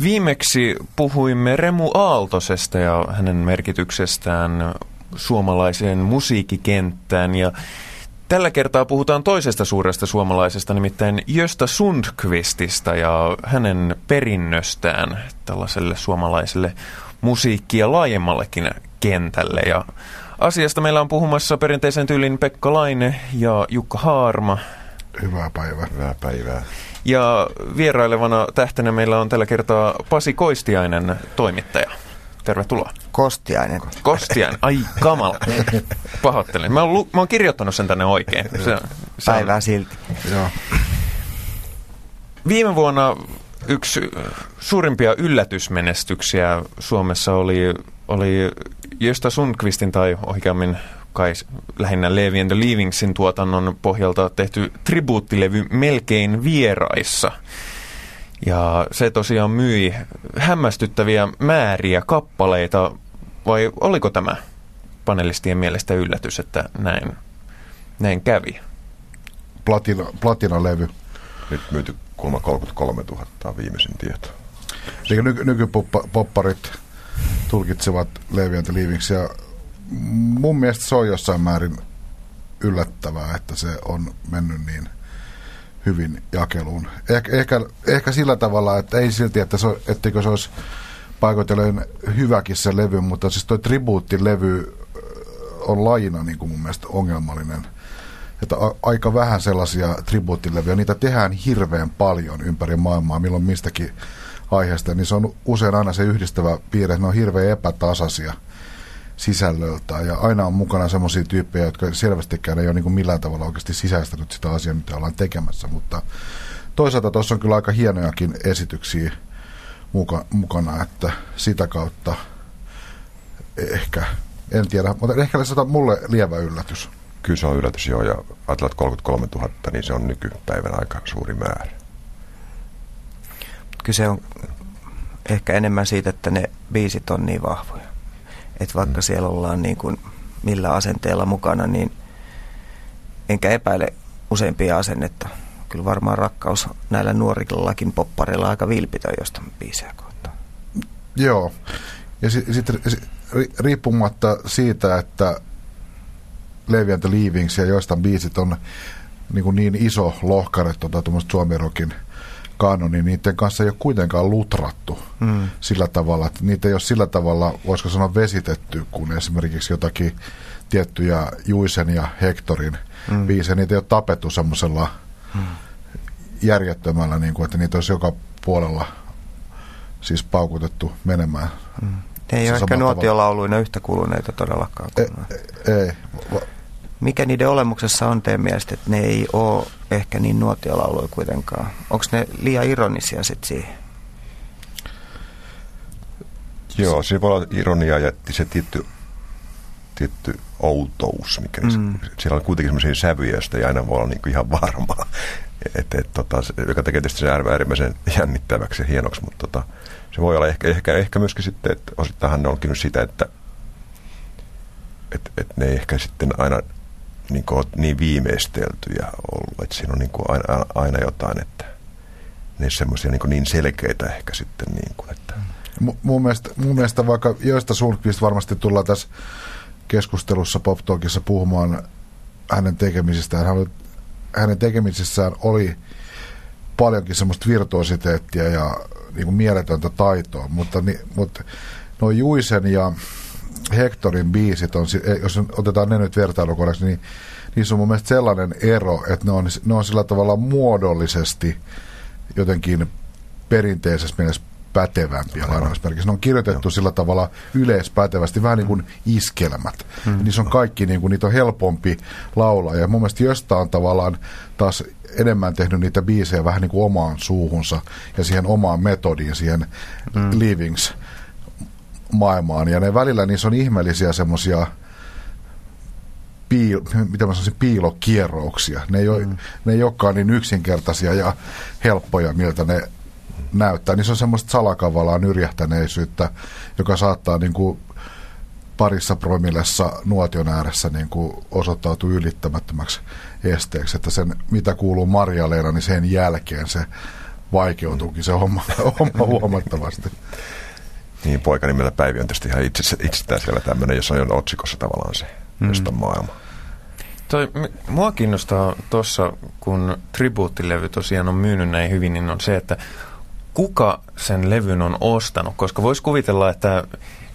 Viimeksi puhuimme Remu Aaltosesta ja hänen merkityksestään suomalaiseen musiikkikenttään. Ja tällä kertaa puhutaan toisesta suuresta suomalaisesta, nimittäin Gösta Sundqvistista ja hänen perinnöstään tällaiselle suomalaiselle musiikkia laajemmallekin kentälle. Ja asiasta meillä on puhumassa perinteisen tyylin Pekko Laine ja Jukka Haarma. Hyvää päivää. Hyvää päivää. Ja vierailevana tähtenä meillä on tällä kertaa Pasi Kostiainen, toimittaja. Tervetuloa. Kostiainen. Ai kamala. Pahoittelen. Mä oon kirjoittanut sen tänne oikein. Se on... Päivää silti. Joo. Viime vuonna yksi suurimpia yllätysmenestyksiä Suomessa oli Gösta Sundqvistin, tai oikeammin kai lähinnä Leevi and the Leavingsin tuotannon pohjalta tehty tribuuttilevy Melkein vieraissa. Ja se tosiaan myi hämmästyttäviä määriä kappaleita, vai oliko tämä panelistien mielestä yllätys, että näin kävi? Platinalevy. Nyt myyty kulma 33 000 on viimeisin tieto. Eli nykypopparit tulkitsevat Leevi and the Leavingsia. Mun mielestä se on jossain määrin yllättävää, että se on mennyt niin hyvin jakeluun. Ehkä sillä tavalla, että ei silti, että etteikö se olisi paikoitelleen hyväkin se levy, mutta siis toi tribuuttilevy on lajina niin kuin mun mielestä ongelmallinen. Että aika vähän sellaisia tribuuttilevyjä, niitä tehdään hirveän paljon ympäri maailmaa, milloin mistäkin aiheesta, niin se on usein aina se yhdistävä piirre, ne on hirveän epätasaisia sisällöltään, ja aina on mukana semmoisia tyyppejä, jotka selvästikään ei ole niin kuin millään tavalla oikeasti sisäistänyt sitä asiaa, mitä ollaan tekemässä, mutta toisaalta tuossa on kyllä aika hienojakin esityksiä mukana, että sitä kautta ehkä, en tiedä, mutta ehkä se on mulle lievä yllätys. Kyllä se on yllätys, joo, ja ajatellaan, että 33 000, niin se on nykypäivän aika suuri määrä. Kyse on ehkä enemmän siitä, että ne biisit on niin vahvoja. Että vaikka siellä ollaan niin kuin millä asenteella mukana, niin enkä epäile useimpia asennetta. Kyllä varmaan rakkaus näillä nuorillakin poppareilla aika vilpitön jostain biisiä kohtaan. Joo, ja sitten riippumatta siitä, että Leevi and the Leavings ja joistain biisit on niin iso lohkare tuommoista suomirokin kanoniin, niiden kanssa ei ole kuitenkaan lutrattu sillä tavalla, että niitä ei ole sillä tavalla, voisiko sanoa, vesitetty, kun esimerkiksi jotakin tiettyjä Juisen ja Hectorin biisejä, niitä ei ole tapettu semmoisella järjettömällä, niin kuin, että niitä olisi joka puolella siis paukutettu menemään. Ne ei ole ehkä nuotiolauluina yhtä kuluneita todellakaan. Ei. Mikä niiden olemuksessa on teidän mielestä, että ne ei ole ehkä niin nuotiolauluja kuitenkaan? Onko ne liian ironisia sitten siihen? Joo, siinä voi olla ironiaa ja se tietty outous, mikä siellä on kuitenkin sellaisia sävyjä, joista ei aina voi olla niin kuin ihan varmaa, joka tekee tietysti sen äärimmäisen jännittäväksi ja hienoksi, mutta se voi olla ehkä myöskin sitten, että osittainhan ne onkin sitä, että ne ei ehkä sitten aina niin kuin ole niin viimeisteltyjä ollut, että siinä on niin kuin aina jotain, että ne on semmoisia niin selkeitä ehkä sitten. Niin kuin, että. Mun mielestä vaikka Gösta Sundqvist varmasti tullaan tässä keskustelussa Pop Talkissa puhumaan hänen tekemisistään. Hänen tekemisissään oli paljonkin semmoista virtuositeettia ja niin kuin mieletöntä taitoa, mutta no Juisen ja Hectorin biisit on, jos otetaan ne nyt vertailukohdaksi, niin niissä on mun mielestä sellainen ero, että ne on sillä tavalla muodollisesti jotenkin perinteisessä mielessä pätevämpiä lainausmerkissä. Ne on kirjoitettu sillä tavalla yleispätevästi, vähän niin kuin iskelmät. Niissä on kaikki, niin kuin, niitä on helpompi laulaa. Ja mun mielestä Gösta on tavallaan taas enemmän tehnyt niitä biisejä vähän niin kuin omaan suuhunsa ja siihen omaan metodiin, siihen Leavings maailmaan, ja ne välillä niissä on ihmeellisiä semmoisia piilokierrouksia. Ne ei olekaan niin yksinkertaisia ja helppoja, miltä ne näyttää. Niissä on semmoista salakavalaa nyrjähtäneisyyttä, joka saattaa niin kuin parissa promillessa nuotion ääressä niin kuin osoittautua ylittämättömäksi esteeksi, että sen, mitä kuuluu Marja-Leena, niin sen jälkeen se vaikeutuukin se homma huomattavasti. Niin, poika nimellä Päivi on tietysti ihan itsestään siellä tämmöinen, jossa on otsikossa tavallaan se, josta on maailma. Mua kiinnostaa tuossa, kun tribuuttilevy tosiaan on myynyt näin hyvin, niin on se, että kuka sen levyn on ostanut, koska voisi kuvitella, että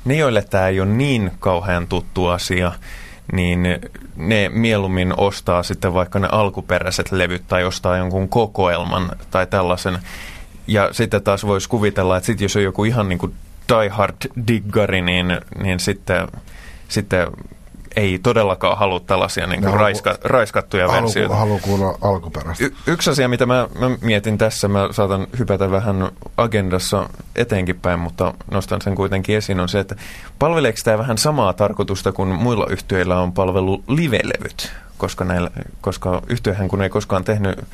ne, joille tämä ei ole niin kauhean tuttu asia, niin ne mieluummin ostaa sitten vaikka ne alkuperäiset levyt tai ostaa jonkun kokoelman tai tällaisen. Ja sitten taas voisi kuvitella, että sit jos on joku ihan niin kuin die hard diggari, niin sitten ei todellakaan halua tällaisia niin kuin raiskattuja versioita. Haluan kuulla alkuperäistä. Yksi asia, mitä mä mietin tässä, mä saatan hypätä vähän agendassa eteenkin päin, mutta nostan sen kuitenkin esiin, on se, että palveleeko tämä vähän samaa tarkoitusta kuin muilla yhtyeillä on palvelu live-levyt, koska yhtyehän kun ei koskaan tehnyt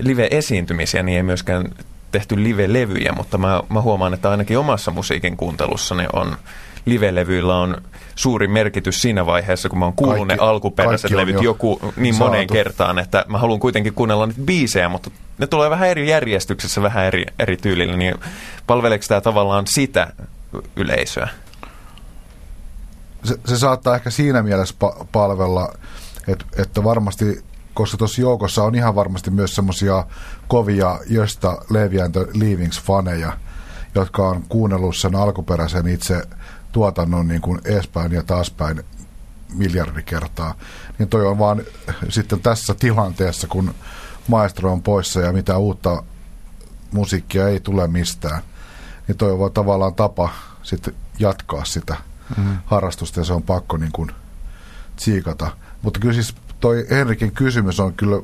live-esiintymisiä, niin ei myöskään tehty live-levyjä, mutta mä huomaan, että ainakin omassa musiikin kuuntelussani on live-levyillä on suuri merkitys siinä vaiheessa, kun mä oon kuullut ne alkuperäiset levyt niin saatu moneen kertaan, että mä haluan kuitenkin kuunnella niitä biisejä, mutta ne tulee vähän eri järjestyksessä, vähän eri tyylillä, niin palveleeko tämä tavallaan sitä yleisöä? Se saattaa ehkä siinä mielessä palvella, että varmasti, koska tuossa joukossa on ihan varmasti myös semmoisia kovia Gösta Leevi and the Leavings-faneja, jotka on kuunnellut sen alkuperäisen itse tuotannon niin kuin edespäin ja taaspäin miljardikertaa, niin toi on vaan sitten tässä tilanteessa, kun maestro on poissa ja mitä uutta musiikkia ei tule mistään, niin toi on vaan tavallaan tapa sitten jatkaa sitä harrastusta ja se on pakko niin kuin tsiikata. Mutta kyllä siis toi Henrikin kysymys on kyllä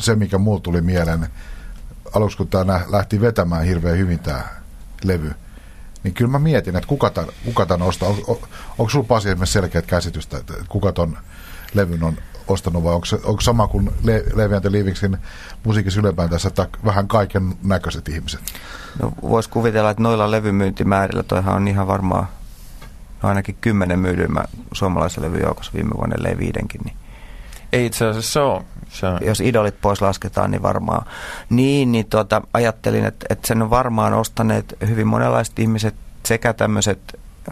se, mikä mulle tuli mieleen aluksi, kun tämä lähti vetämään hirveän hyvin tämä levy. Niin kyllä mä mietin, että kuka tämän ostaa. Onko sulla, Pasi, esimerkiksi selkeät käsitystä, että kuka ton levyn on ostanut, vai onko sama kuin Leevi and the Leavingsin musiikissa ylempään tässä, että vähän kaiken näköiset ihmiset? No, voisi kuvitella, että noilla levymyyntimäärillä toihan on ihan varmaa ainakin 10 myydymä suomalaisen levyn joukossa viime vuonna, ellei 5:nkin. Niin. Ei itse asiassa ole. Jos idolit pois lasketaan, niin varmaan. Niin, ajattelin, että sen on varmaan ostaneet hyvin monenlaiset ihmiset sekä tämmöiset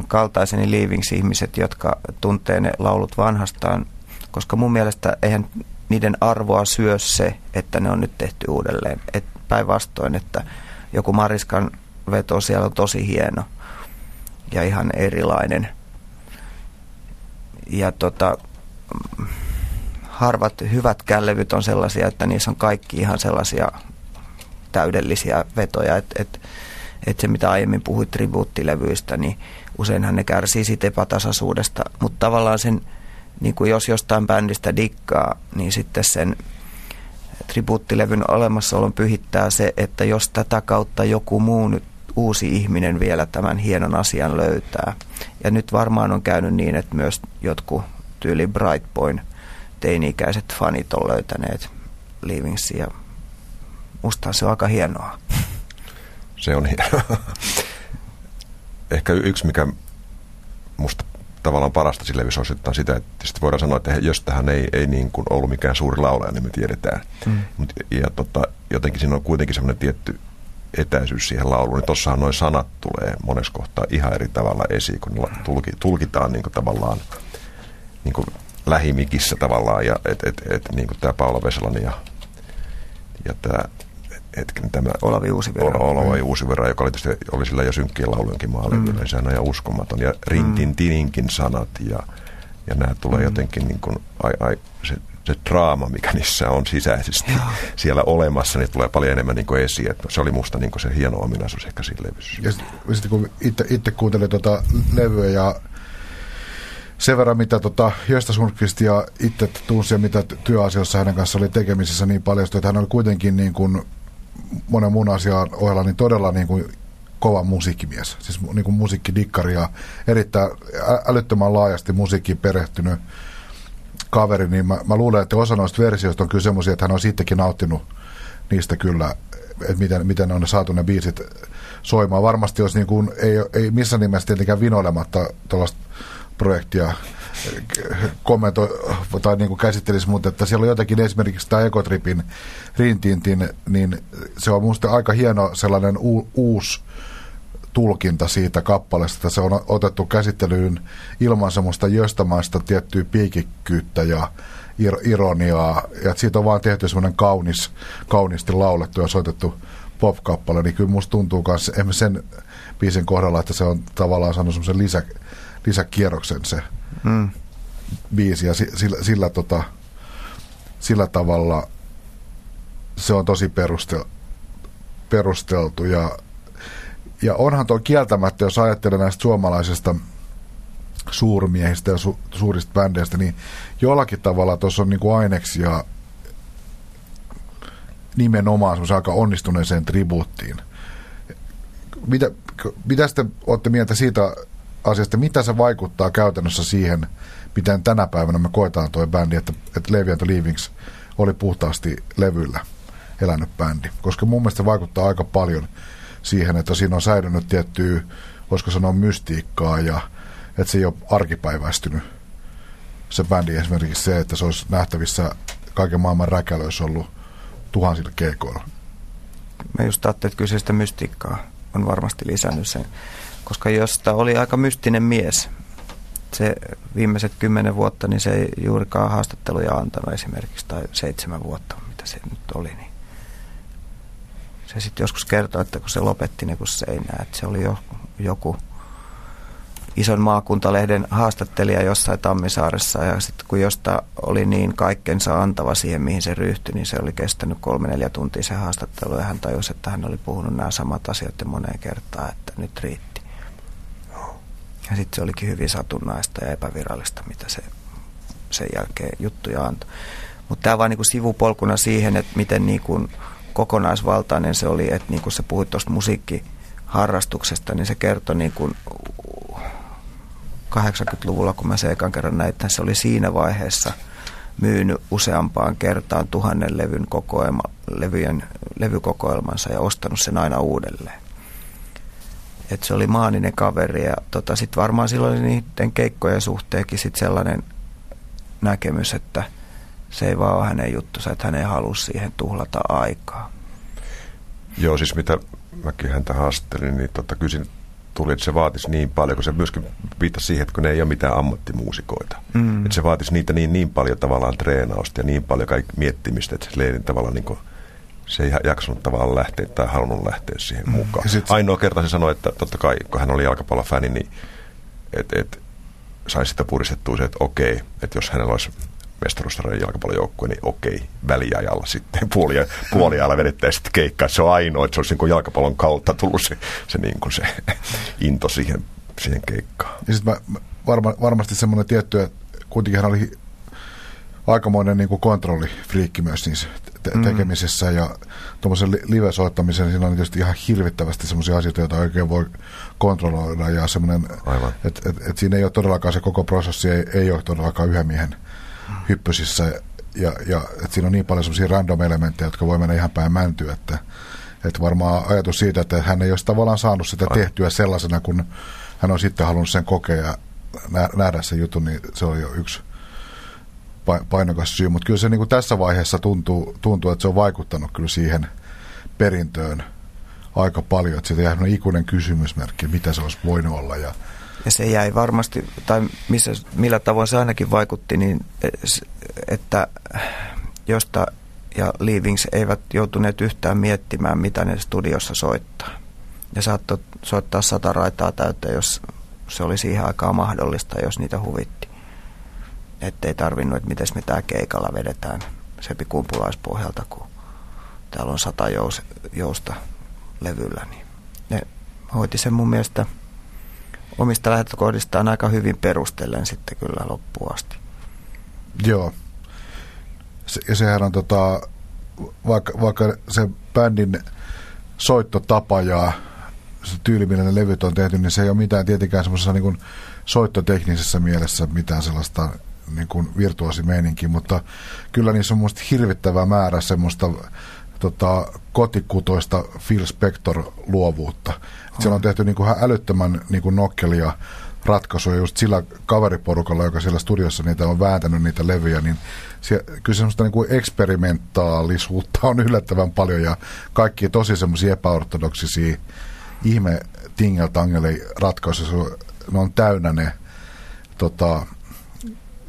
kaltaiseni Leavings-ihmiset, jotka tuntee ne laulut vanhastaan, koska mun mielestä eihän niiden arvoa syö se, että ne on nyt tehty uudelleen. Päinvastoin, että joku Mariskan veto siellä on tosi hieno ja ihan erilainen. Ja harvat hyvätkään levyt on sellaisia, että niissä on kaikki ihan sellaisia täydellisiä vetoja, että se mitä aiemmin puhuit tribuuttilevyistä, niin useinhan ne kärsii siitä epätasaisuudesta, mutta tavallaan sen, niin kuin jos jostain bändistä dikkaa, niin sitten sen tribuuttilevyn olemassaolon pyhittää se, että jos tätä kautta joku muu nyt uusi ihminen vielä tämän hienon asian löytää. Ja nyt varmaan on käynyt niin, että myös jotkut tyyli Brightpoint teini-ikäiset fanit on löytäneet Leavingsia, ja musta se on aika hienoa. Se on hienoa. Ehkä yksi, mikä musta tavallaan parasta sillä levyssä on sitä, että voidaan sanoa, että Göstähän ei niin kuin ollut mikään suuri laulaja, niin me tiedetään. Jotenkin siinä on kuitenkin semmoinen tietty etäisyys siihen lauluun, niin tossahan noin sanat tulee monessa kohtaa ihan eri tavalla esiin, kun tulkitaan niin kuin tavallaan niin kuin lähimikissä tavallaan, ja niin kuin tämä Paula Vesalan ja tämä Olavi Uusivirta, joka oli sillä jo synkkien laulujenkin maaliin, niin sehän on ihan uskomaton, ja Rintin Tininkin sanat, ja nämä tulee jotenkin niin kuin, se draama, mikä niissä on sisäisesti siellä olemassa, niin tulee paljon enemmän niin kuin esiin. Että se oli musta niin kuin se hieno ominaisuus ehkä siinä levyssä. Ja sitten kun itse kuuntelin tuota levyä ja sen verran, mitä Gösta Sundqvistia itse tunsi ja mitä työasioissa hänen kanssa oli tekemisissä niin paljon, että hän oli kuitenkin niin kuin monen muun asian ohella niin todella niin kuin kova musiikkimies. Siis niin kuin musiikkidikkari ja erittäin älyttömän laajasti musiikkiin perehtynyt kaveri. Niin mä luulen, että osa noista versioista on kyllä semmoisia, että hän on sittenkin nauttinut niistä kyllä, että miten on saatu ne biisit soimaan. Varmasti jos niin kuin, ei missään nimessä tietenkään vinoilematta tuollaista projektia tai niin kuin käsittelisi, mutta että siellä on jotakin esimerkiksi tämä Ecotripin rintintin, niin se on minusta aika hieno sellainen uusi tulkinta siitä kappaleesta, että se on otettu käsittelyyn ilman semmoista jöstämäistä tiettyä piikikkyyttä ja ironiaa, ja siitä on vaan tehty semmoinen kauniisti laulettu ja soitettu pop-kappale, niin kyllä musta tuntuu myös sen biisin kohdalla, että se on tavallaan saanut semmoisen lisäkierroksen se biisi, ja sillä tavalla se on tosi perusteltu, ja onhan tuo kieltämättä, jos ajattelee näistä suomalaisista suurmiehistä ja suurista bändeistä, niin jollakin tavalla tuossa on niinku aineksia nimenomaan semmoisen aika onnistuneeseen tribuuttiin. Mitä te olette mieltä siitä asiasta, mitä se vaikuttaa käytännössä siihen, miten tänä päivänä me koetaan tuo bändi, että Leevi and the Leavings oli puhtaasti levyllä elänyt bändi? Koska mun mielestä se vaikuttaa aika paljon siihen, että siinä on säilynyt tiettyä, voisiko sanoa, mystiikkaa, ja että se ei ole arkipäiväistynyt se bändi, esimerkiksi se, että se olisi nähtävissä kaiken maailman räkälöissä ollut tuhansilla keikoilla. Mä just ajattelin, että kyllä sitä mystiikkaa on varmasti lisännyt sen, koska Gösta oli aika mystinen mies. Se viimeiset 10 vuotta, niin se ei juurikaan haastatteluja antanut esimerkiksi, tai 7 vuotta, mitä se nyt oli, niin se sitten joskus kertoi, että kun se lopetti, niin kun se ei näe, että se oli joku ison maakuntalehden haastattelija jossain Tammisaaressa, ja sitten kun Gösta oli niin kaikkensa antava siihen, mihin se ryhtyi, niin se oli kestänyt 3-4 tuntia se haastattelu, ja hän tajusi, että hän oli puhunut nämä samat asiat jo moneen kertaan, että nyt riitti. Ja sitten se olikin hyvin satunnaista ja epävirallista, mitä se sen jälkeen juttuja antoi. Mutta tämä vaan niinku sivupolkuna siihen, että miten niinku kokonaisvaltainen se oli, että niinku se puhui tuosta musiikkiharrastuksesta, niin se kertoi niinku 80-luvulla, kun mä se ekan kerran näin, että se oli siinä vaiheessa myynyt useampaan kertaan 1000 levyn levykokoelmansa ja ostanut sen aina uudelleen. Et se oli maaninen kaveri, ja sitten varmaan silloin niiden keikkojen suhteenkin sit sellainen näkemys, että se ei vaan ole hänen juttunsa, että hän ei halua siihen tuhlata aikaa. Joo, siis mitä mäkin häntä haastattelin, niin kysin tuli, että se vaatisi niin paljon, kun se myöskin viittasi siihen, että kun ne ei ole mitään ammattimuusikoita. Että se vaatisi niitä niin paljon tavallaan treenausta ja niin paljon kaikki miettimistä, että se Leevi tavallaan niin kuin, se ei jaksanut tavallaan lähteä tai halunnut lähteä siihen mukaan. Ainoa kerta se sanoi, että totta kai, kun hän oli jalkapallofäni, niin et sai sitä puristettua se, että okei, että jos hänellä olisi mestaruussarjan jalkapallojoukkue, niin okei, väliajalla sitten puoliajalla vedettäisiin sitten keikkaa. Se on ainoa, että se olisi niin jalkapallon kautta tullut se into siihen keikkaan. Ja sitten varmasti semmoinen tietty, että kuitenkin hän oli aikamoinen niin kuin kontrollifriikki myös niissä tekemisessä, ja tuommoisen live-soittamisen siinä on tietysti ihan hirvittävästi semmoisia asioita, joita oikein voi kontrolloida, ja semmoinen, että siinä ei ole todellakaan se koko prosessi, ei ole todellakaan yhden miehen hyppysissä, ja että siinä on niin paljon semmoisia random elementtejä, jotka voi mennä ihan päin mäntyä, että varmaan ajatus siitä, että hän ei olisi tavallaan saanut sitä tehtyä sellaisena, kun hän on sitten halunnut sen kokea ja nähdä sen jutun, niin se oli jo yksi painokas syy, mutta kyllä se niin kuin tässä vaiheessa tuntuu, että se on vaikuttanut kyllä siihen perintöön aika paljon, että siitä jäi ikuinen kysymysmerkki, mitä se olisi voinut olla, ja se jäi varmasti, tai millä tavoin se ainakin vaikutti, niin että Gösta ja Leavings eivät joutuneet yhtään miettimään, mitä ne studiossa soittaa. Ne saattoi soittaa 100 raitaa täyteen, jos se oli siihen aikaan mahdollista, jos niitä huvitti. Että ei tarvinnut, että miten me tää keikalla vedetään sepikumpulaispohjalta, kun täällä on 100 jousta levyllä. Niin ne hoiti sen mun mielestä omista lähtökohdistaan aika hyvin perustellen sitten kyllä loppuun asti. Joo. Ja sehän on vaikka se bändin soittotapa ja se tyyli, millä ne levyt on tehty, niin se ei ole mitään tietenkään semmoisessa niin kuin soittoteknisessä mielessä mitään sellaista niin kuin virtuosimeininkiä, mutta kyllä niissä on musta hirvittävä määrä semmoista kotikutoista Phil Spector-luovuutta. Siellä on tehty niin kuin älyttömän niin kuin nokkelia ratkaisuja just sillä kaveriporukalla, joka siellä studiossa niitä on vääntänyt niitä levyjä, niin kyllä semmoista niin kuin eksperimentaalisuutta on yllättävän paljon ja kaikki tosi semmoisia epäortodoksisia ihme tingeltangeli ratkaisuja, ne on täynnä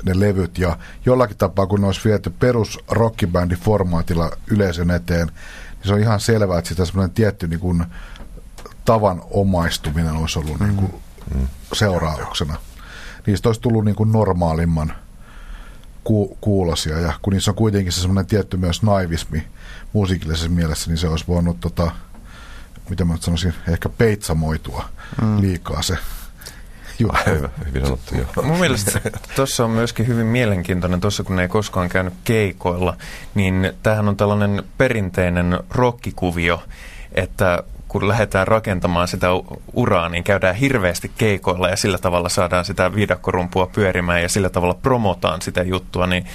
ne levyt ja jollakin tapaa kun ne olisi viety perus rockibändin formaatilla yleisön eteen, niin se on ihan selvää, että sitä semmoinen tietty niin kuin tavan omaistuminen olisi ollut niin kuin seurauksena. Niistä olisi tullut niin kuin normaalimman kuulosia ja kun niissä on kuitenkin se semmoinen tietty myös naivismi musiikillisessa mielessä, niin se olisi voinut mitä mä sanoisin, ehkä peitsamoitua liikaa se. Aivan, hyvin sanottu. Mun mielestä tuossa on myöskin hyvin mielenkiintoinen, tuossa kun ei koskaan käynyt keikoilla, niin tämähän on tällainen perinteinen rockikuvio, että kun lähdetään rakentamaan sitä uraa, niin käydään hirveästi keikoilla ja sillä tavalla saadaan sitä viidakkorumpua pyörimään ja sillä tavalla promotaan sitä juttua, niin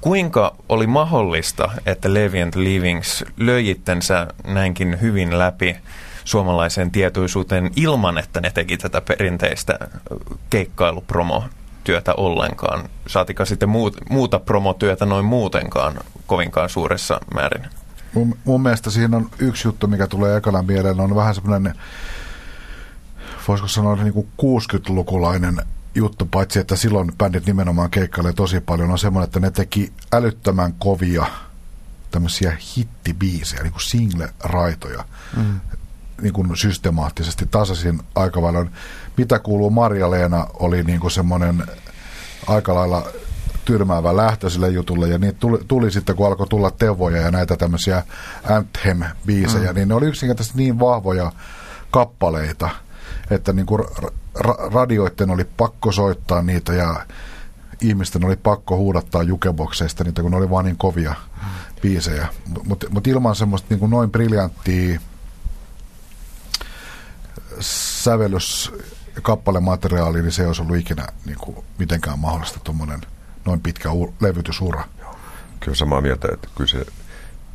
kuinka oli mahdollista, että Leevi and the Leavings löi itsensä näinkin hyvin läpi suomalaiseen tietoisuuteen ilman, että ne teki tätä perinteistä keikkailupromotyötä ollenkaan? Saatika sitten muuta promotyötä noin muutenkaan kovinkaan suuressa määrin? Mun mielestä siinä on yksi juttu, mikä tulee ekana mieleen, on vähän semmoinen, voisiko sanoa niin kuin 60-lukulainen juttu, paitsi että silloin bändit nimenomaan keikkailee tosi paljon, on semmoinen, että ne teki älyttömän kovia tämmöisiä hittibiisejä, niin kuin single-raitoja, niin kuin systemaattisesti tasaisin aikavälin. Mitä kuuluu Marja-Leena oli niin kuin semmoinen aika lailla tyrmäävä lähtö sille jutulle, ja niitä tuli sitten, kun alkoi tulla tevoja ja näitä tämmöisiä anthem-biisejä, niin ne oli yksinkertaisesti niin vahvoja kappaleita, että niin kuin radioiden oli pakko soittaa niitä ja ihmisten oli pakko huudattaa jukebokseista niitä, kun ne oli vaan niin kovia biisejä. Mut ilman semmoista niin kuin noin briljanttia sävellys- ja kappalemateriaalia, niin se ei olisi ollut ikinä niin kuin mitenkään mahdollista tuommoinen noin pitkä levytysura. Kyllä samaa mieltä, että kyllä se,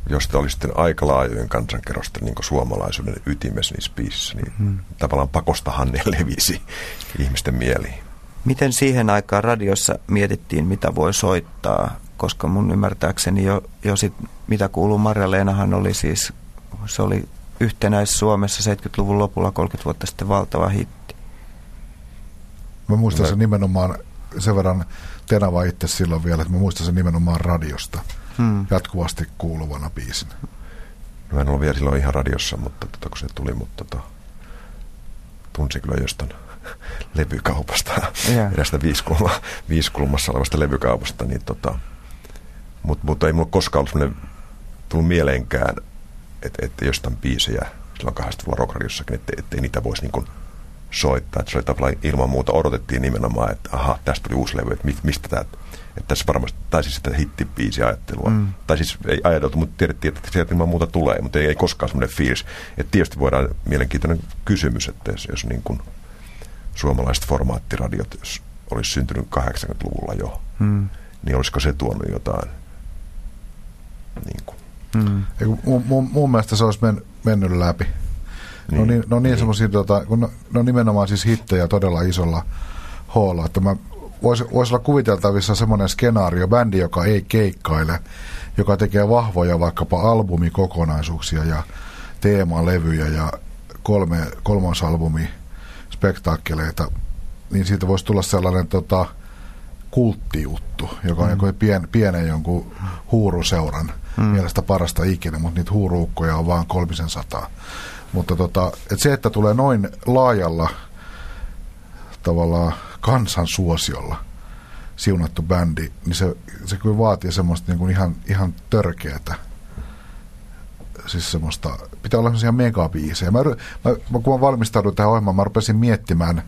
jos tämä oli sitten aika laajojen kansankerrosten niin suomalaisuuden ytimessä niissä biisissä, niin tavallaan pakostahan ne levisi ihmisten mieliin. Miten siihen aikaan radiossa mietittiin, mitä voi soittaa? Koska mun ymmärtääkseni jo sit, mitä kuuluu Marja-Leenahan oli siis, se oli Yhtenäis-Suomessa 70-luvun lopulla 30 vuotta sitten valtava hitti. Mä muistan sen nimenomaan sen verran tenava itse silloin vielä, että mä muistan sen nimenomaan radiosta. Jatkuvasti kuuluvana biisin. No en ollut vielä silloin ihan radiossa, mutta kun se tuli, mutta tunsin kyllä jostain levykaupasta, erästä viiskulmassa olevasta levykaupasta, niin mutta ei mulla koskaan ollut sellainen tullut mieleenkään, että jostain biisejä, silloin 80-luvulla rock-radiossakin, ettei niitä voisi niin kuin soittaa. Että se oli tavallaan ilman muuta, odotettiin nimenomaan, että aha, tästä tuli uusi levy, että mistä tämä, että tässä varmasti, tai siis sitä hittibiisiajattelua, tai siis ei ajateltu, mutta tiedettiin, että sieltä ilman muuta tulee, mutta ei koskaan semmoinen fiilis. Että tietysti voidaan, mielenkiintoinen kysymys, että jos niin kuin suomalaiset formaattiradiot olisi syntynyt 80-luvulla jo, niin olisiko se tuonut jotain niin kuin. Mun mielestä se olisi mennyt läpi. No niin. Semmoisia, no nimenomaan siis hittejä todella isolla hoolla. Että mä voisi olla kuviteltavissa semmoinen skenaario, bändi, joka ei keikkaile, joka tekee vahvoja vaikkapa albumikokonaisuuksia ja teemalevyjä ja kolmosalbumi spektaakkeleita, niin siitä voisi tulla sellainen kulttijuttu, joka on joku pienen jonkun huuruseuran mielestä parasta ikinä, mutta niitä huuruukkoja on vaan 300. Mutta et se, että tulee noin laajalla tavallaan kansansuosiolla siunattu bändi, niin se kyllä vaatii semmoista niin kuin ihan törkeätä. Siis semmoista, pitää olla semmoisia megabiisejä. Kun mä valmistauduin tähän ohjelmaan, mä rupesin miettimään,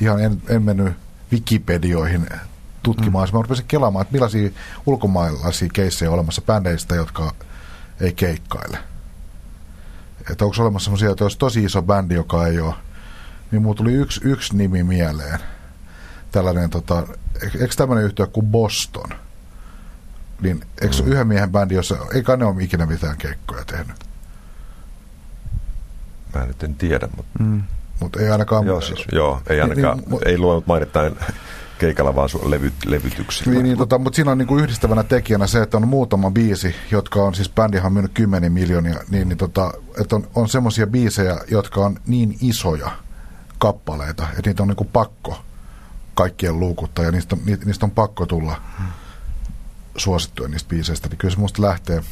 ihan en mennyt Wikipedioihin tutkimaan. Mä rupesin kelaamaan, että millaisia ulkomaalaisia keissejä on olemassa bändeistä, jotka ei keikkaile. Että onko olemassa semmoisia, että olisi tosi iso bändi, joka ei ole. Niin mulla tuli yksi nimi mieleen. Tällainen, eikö tämmöinen yhtiö kuin Boston? Niin, eikö se yhden miehen bändi, jossa ei ne ole ikinä mitään keikkoja tehnyt? Mä nyt en tiedä, mutta mutta ei ainakaan... Joo, siis, joo ei ainakaan, niin, ei luonut mainittain keikalla, vaan levytyksillä. Niin, mutta siinä on niinku yhdistävänä tekijänä se, että on muutama biisi, jotka on, siis bändihan on myynyt 10 miljoonaa, että on semmoisia biisejä, jotka on niin isoja kappaleita, että niitä on niinku pakko kaikkien luukuttaa ja niistä on pakko tulla suosittuja niistä biiseistä, niin kyllä se musta lähtee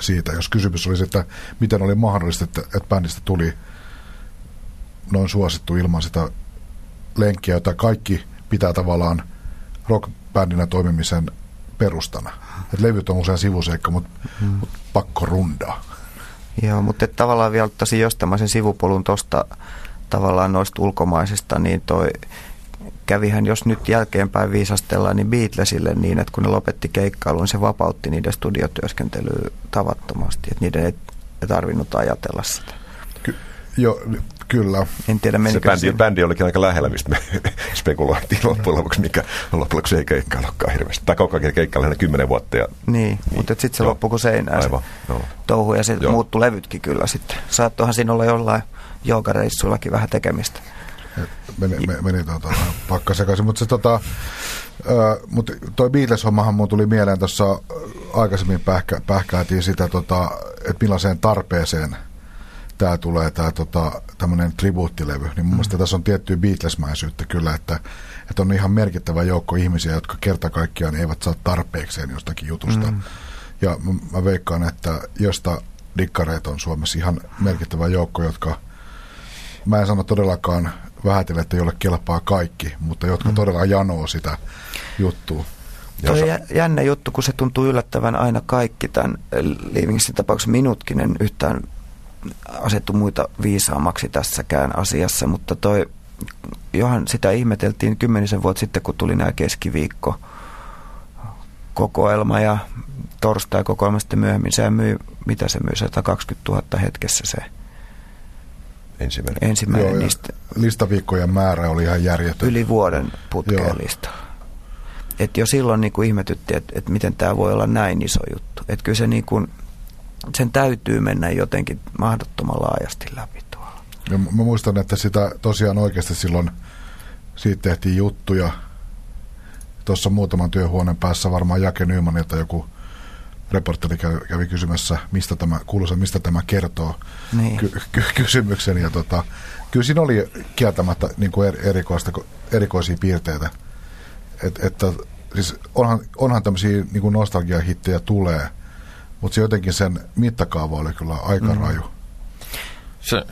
siitä, jos kysymys olisi, että miten oli mahdollista, että bändistä tuli noin suosittu ilman sitä lenkkiä, jota kaikki pitää tavallaan rockbändinä toimimisen perustana. Et levyt on usein sivuseikka, mutta mut pakko rundaa. Joo, mutta tavallaan vielä ottaisin, jos tämmöisen sivupolun tuosta tavallaan noista ulkomaisista, niin toi kävihän, jos nyt jälkeenpäin viisastellaan, niin Beatlesille niin, että kun ne lopetti keikkailun, niin se vapautti niiden studiotyöskentelyä tavattomasti, että niiden ei tarvinnut ajatella sitä. Kyllä. En tiedä, se bändi olikin aika lähellä, mistä me spekuloitiin loppujen lopuksi, mikä loppujen lopuksi ei keikkailukkaan hirveästi. Tai kaukakin keikkailla aina 10 vuotta. Ja... Niin, mutta sitten se loppui kuin seinään touhu ja se muuttui levytkin kyllä sitten. Saattohan siinä olla jollain joogareissuillakin vähän tekemistä. Meni pakkasekaisin, mutta se mut toi Beatles-hommahan mun tuli mieleen tuossa aikaisemmin pähkäiltiin sitä, että millaiseen tarpeeseen tää tulee, tää tämmönen tribuuttilevy, niin mun mielestä tässä on tiettyä Beatles-mäisyyttä kyllä, että on ihan merkittävä joukko ihmisiä, jotka kerta kaikkiaan eivät saa tarpeekseen jostakin jutusta. Ja mä veikkaan, että josta dikkareet on Suomessa ihan merkittävä joukko, jotka mä en sano todellakaan vähätellä, että jolle kelpaa kaikki, mutta jotka todella janoo sitä juttua. Tuo on jännä juttu, kun se tuntuu yllättävän aina kaikki tämän Leavingsin tapauksessa. Minutkin en yhtään asettu muita viisaammaksi tässäkään asiassa, mutta johan sitä ihmeteltiin 10 vuotta sitten, kun tuli nämä keskiviikkokokoelma ja torstaikokoelma sitten myöhemmin. Se myy, mitä se myy, 120 000 hetkessä se. Ensimmäinen niistä. Listaviikkojen määrä oli ihan järjetön. Yli vuoden putkeen listalla. Et jo silloin niinku ihmetyttiin, että et miten tämä voi olla näin iso juttu. Että kyllä se niinku, sen täytyy mennä jotenkin mahdottoman laajasti läpi tuolla. Ja mä muistan, että sitä tosiaan oikeasti silloin, siitä tehtiin juttuja. Tuossa muutaman työhuoneen päässä varmaan Jake Nymanilta joku reportteri kävi kysymässä, mistä tämä kertoo niin. Kysymyksen. Ja kyllä siinä oli kieltämättä niin kuin erikoisia piirteitä. Että, siis onhan tämmöisiä niin kuin nostalgiahittejä tulee, mutta se jotenkin sen mittakaava oli kyllä aika raju.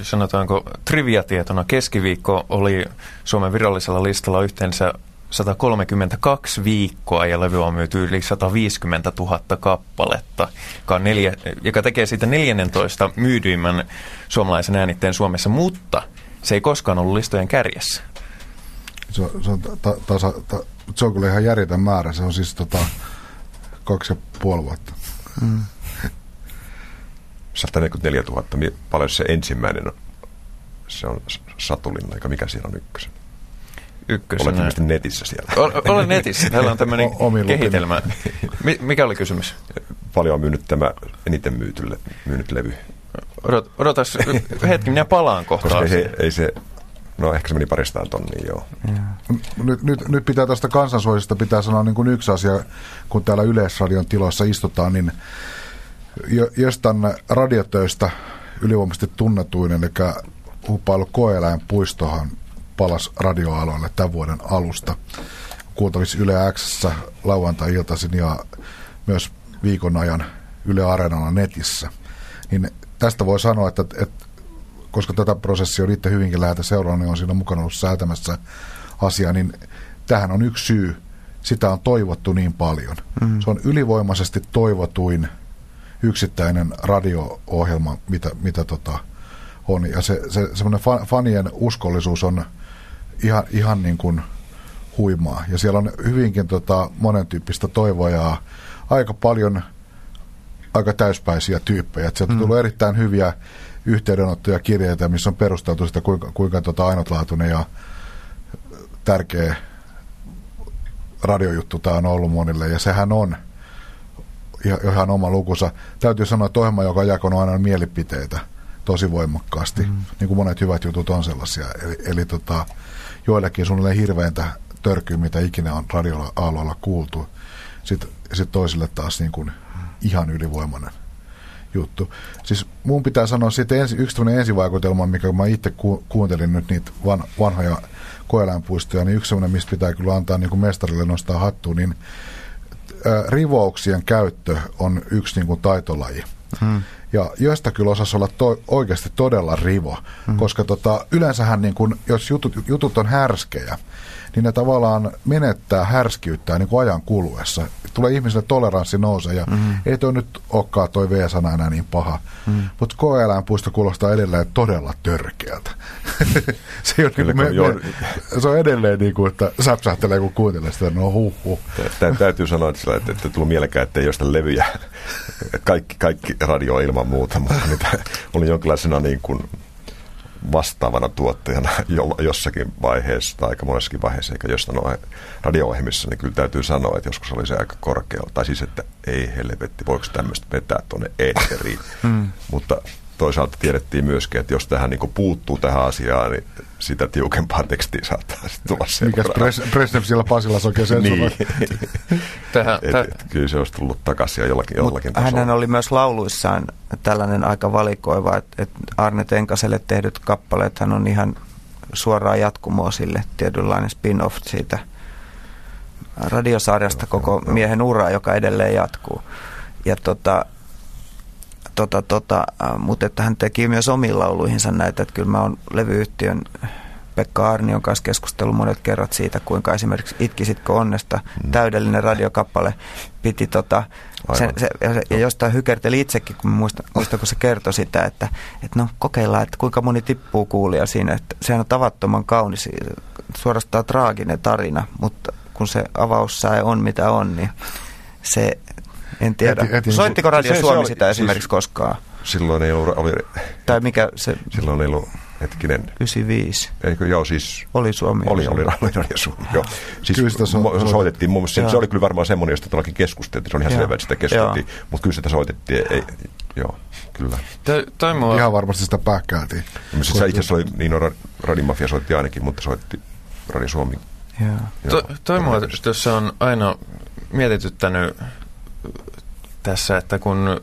Sanotaanko triviatietona, keskiviikko oli Suomen virallisella listalla yhteensä 132 viikkoa ja levy on myyty yli 150 000 kappaletta, joka tekee siitä 14 myydyimmän suomalaisen äänitteen Suomessa, mutta se ei koskaan ollut listojen kärjessä. Se on kyllä ihan järjetön määrä. Se on siis 2,5 vuotta. 144 000. Paljon se ensimmäinen on? Se on Satulinna, eikä mikä siinä on ykkösen? Olet ilmeisesti netissä siellä. Olen netissä. Täällä on tämmöinen kehitelmä. Mikä oli kysymys? Paljon on myynyt tämä eniten myynyt levy. Odotas hetki, minä palaan kohtaan. Koska ei se... No ehkä se meni 200 000, joo. Nyt pitää tästä kansansuojelusta pitää sanoa niin kuin yksi asia, kun täällä Yleisradion tiloissa istutaan, niin jostain radiotöistä ylivoimaisesti tunnetuin, eli Hupailu koeläinpuistohan palasi radioaloille tämän vuoden alusta. Kuultavissa Yle X:ssä lauantai-iltaisin ja myös viikon ajan Yle Areenalla netissä. Niin tästä voi sanoa, että koska tätä prosessia on itse hyvinkin läheltä seurannut, niin on siinä mukana ollut säätämässä asiaa, niin tähän on yksi syy. Sitä on toivottu niin paljon. Se on ylivoimaisesti toivotuin yksittäinen radio-ohjelma, mitä on. Ja se semmoinen fanien uskollisuus on ihan niin kuin huimaa. Ja siellä on hyvinkin monen tyyppistä toivojaa. Aika paljon aika täyspäisiä tyyppejä. Sieltä on tullut erittäin hyviä yhteydenottoja, kirjeitä, missä on perusteltu sitä, kuinka ainutlaatuinen ja tärkeä radiojuttu tämä on ollut monille, ja sehän on ihan oma lukunsa. Täytyy sanoa, että ohjelma, joka on jakanut aina mielipiteitä, tosi voimakkaasti. Mm. Niin kuin monet hyvät jutut on sellaisia. Eli joillakin suunnilleen hirveintä törkyä, mitä ikinä on radioaalloilla kuultu. Sitten toisille taas niin kuin ihan ylivoimainen juttu. Siis mun pitää sanoa siitä yksi tämmöinen ensivaikutelma, mikä mä itse kuuntelin nyt niitä vanhoja koeläinpuistoja, niin yksi semmoinen, mistä pitää kyllä antaa niin kuin mestarille nostaa hattua, niin rivouksien käyttö on yksi niin kuin taitolaji. Hmm. Ja josta kyllä osasi olla oikeasti todella rivo, koska yleensähän niin kun, jos jutut on härskejä, niin ne tavallaan menettää härskiyttää niin ajan kuluessa. Tulee ihmisille toleranssi nousee ja ei toi nyt olekaan toi V-sana enää niin paha. Mutta koe-eläinpuisto kuulostaa edelleen todella törkeältä. Se on edelleen niin kuin, että säpsähtelee kun kuuntelee sitä, no huuhu. Täytyy sanoa, että tullut mielekään, että ei jostain levyjä. Kaikki radio ilman muuta, mutta olin jonkinlaisena niin kuin vastaavana tuottajana jossakin vaiheessa tai aika monessakin vaiheessa, eikä jostain radio-ohjelmissa, niin kyllä täytyy sanoa, että joskus oli se aika korkealla. Tai siis, että ei helvetti, voiko tämmöistä vetää tuonne eetteriin. Mutta toisaalta tiedettiin myöskin, että jos tähän niin kuin puuttuu tähän asiaan, niin sitä tiukempaa tekstiä saattaa sitten tulla seuraavana. Mikäs Presnepsillä Pasilla oikein sen niin. Kyllä se olisi tullut takaisin jollakin tasolla. Hänhän oli myös lauluissaan tällainen aika valikoiva, että Arne Tenkaselle tehdyt kappaleet hän on ihan suoraan jatkumoa sille, tietynlainen spin-off siitä radiosarjasta koko miehen uraa, joka edelleen jatkuu. Ja mutta että hän teki myös omiin lauluihinsa näitä, että kyllä mä oon levyyhtiön Pekka Arnion kanssa keskustellut monet kerrat siitä, kuinka esimerkiksi Itkisitkö onnesta täydellinen radiokappale piti ja jostain hykerteli itsekin, kun muistan, kun se kertoi sitä, että no kokeillaan, että kuinka moni tippuu kuulija siinä, että sehän on tavattoman kaunis, suorastaan traaginen tarina, mutta kun se avaussäe on mitä on, niin se... En tiedä. Soittiko Radio Suomi sitä oli, esimerkiksi siis, koskaan? Silloin ei ollut... Tai mikä se... Silloin ei ollut hetkinen... 95. Eikö, joo, siis... Oli Suomi. Oli Radio Suomi, joo. Siis kyllä sitä soitettiin. Mun mielestä se oli kyllä varmaan semmoinen, josta todellakin keskusteltiin. Se on ihan selvä, että sitä keskusteltiin. Mutta kyllä sitä soitettiin. Ei, joo, kyllä. Ihan varmasti sitä pähkäältiin. Itse asiassa oli... Niin, Radimafia soitti ainakin, mutta soitti Radio Suomi. Joo. Toi mua tässä on aina mietityttänyt... tässä, että kun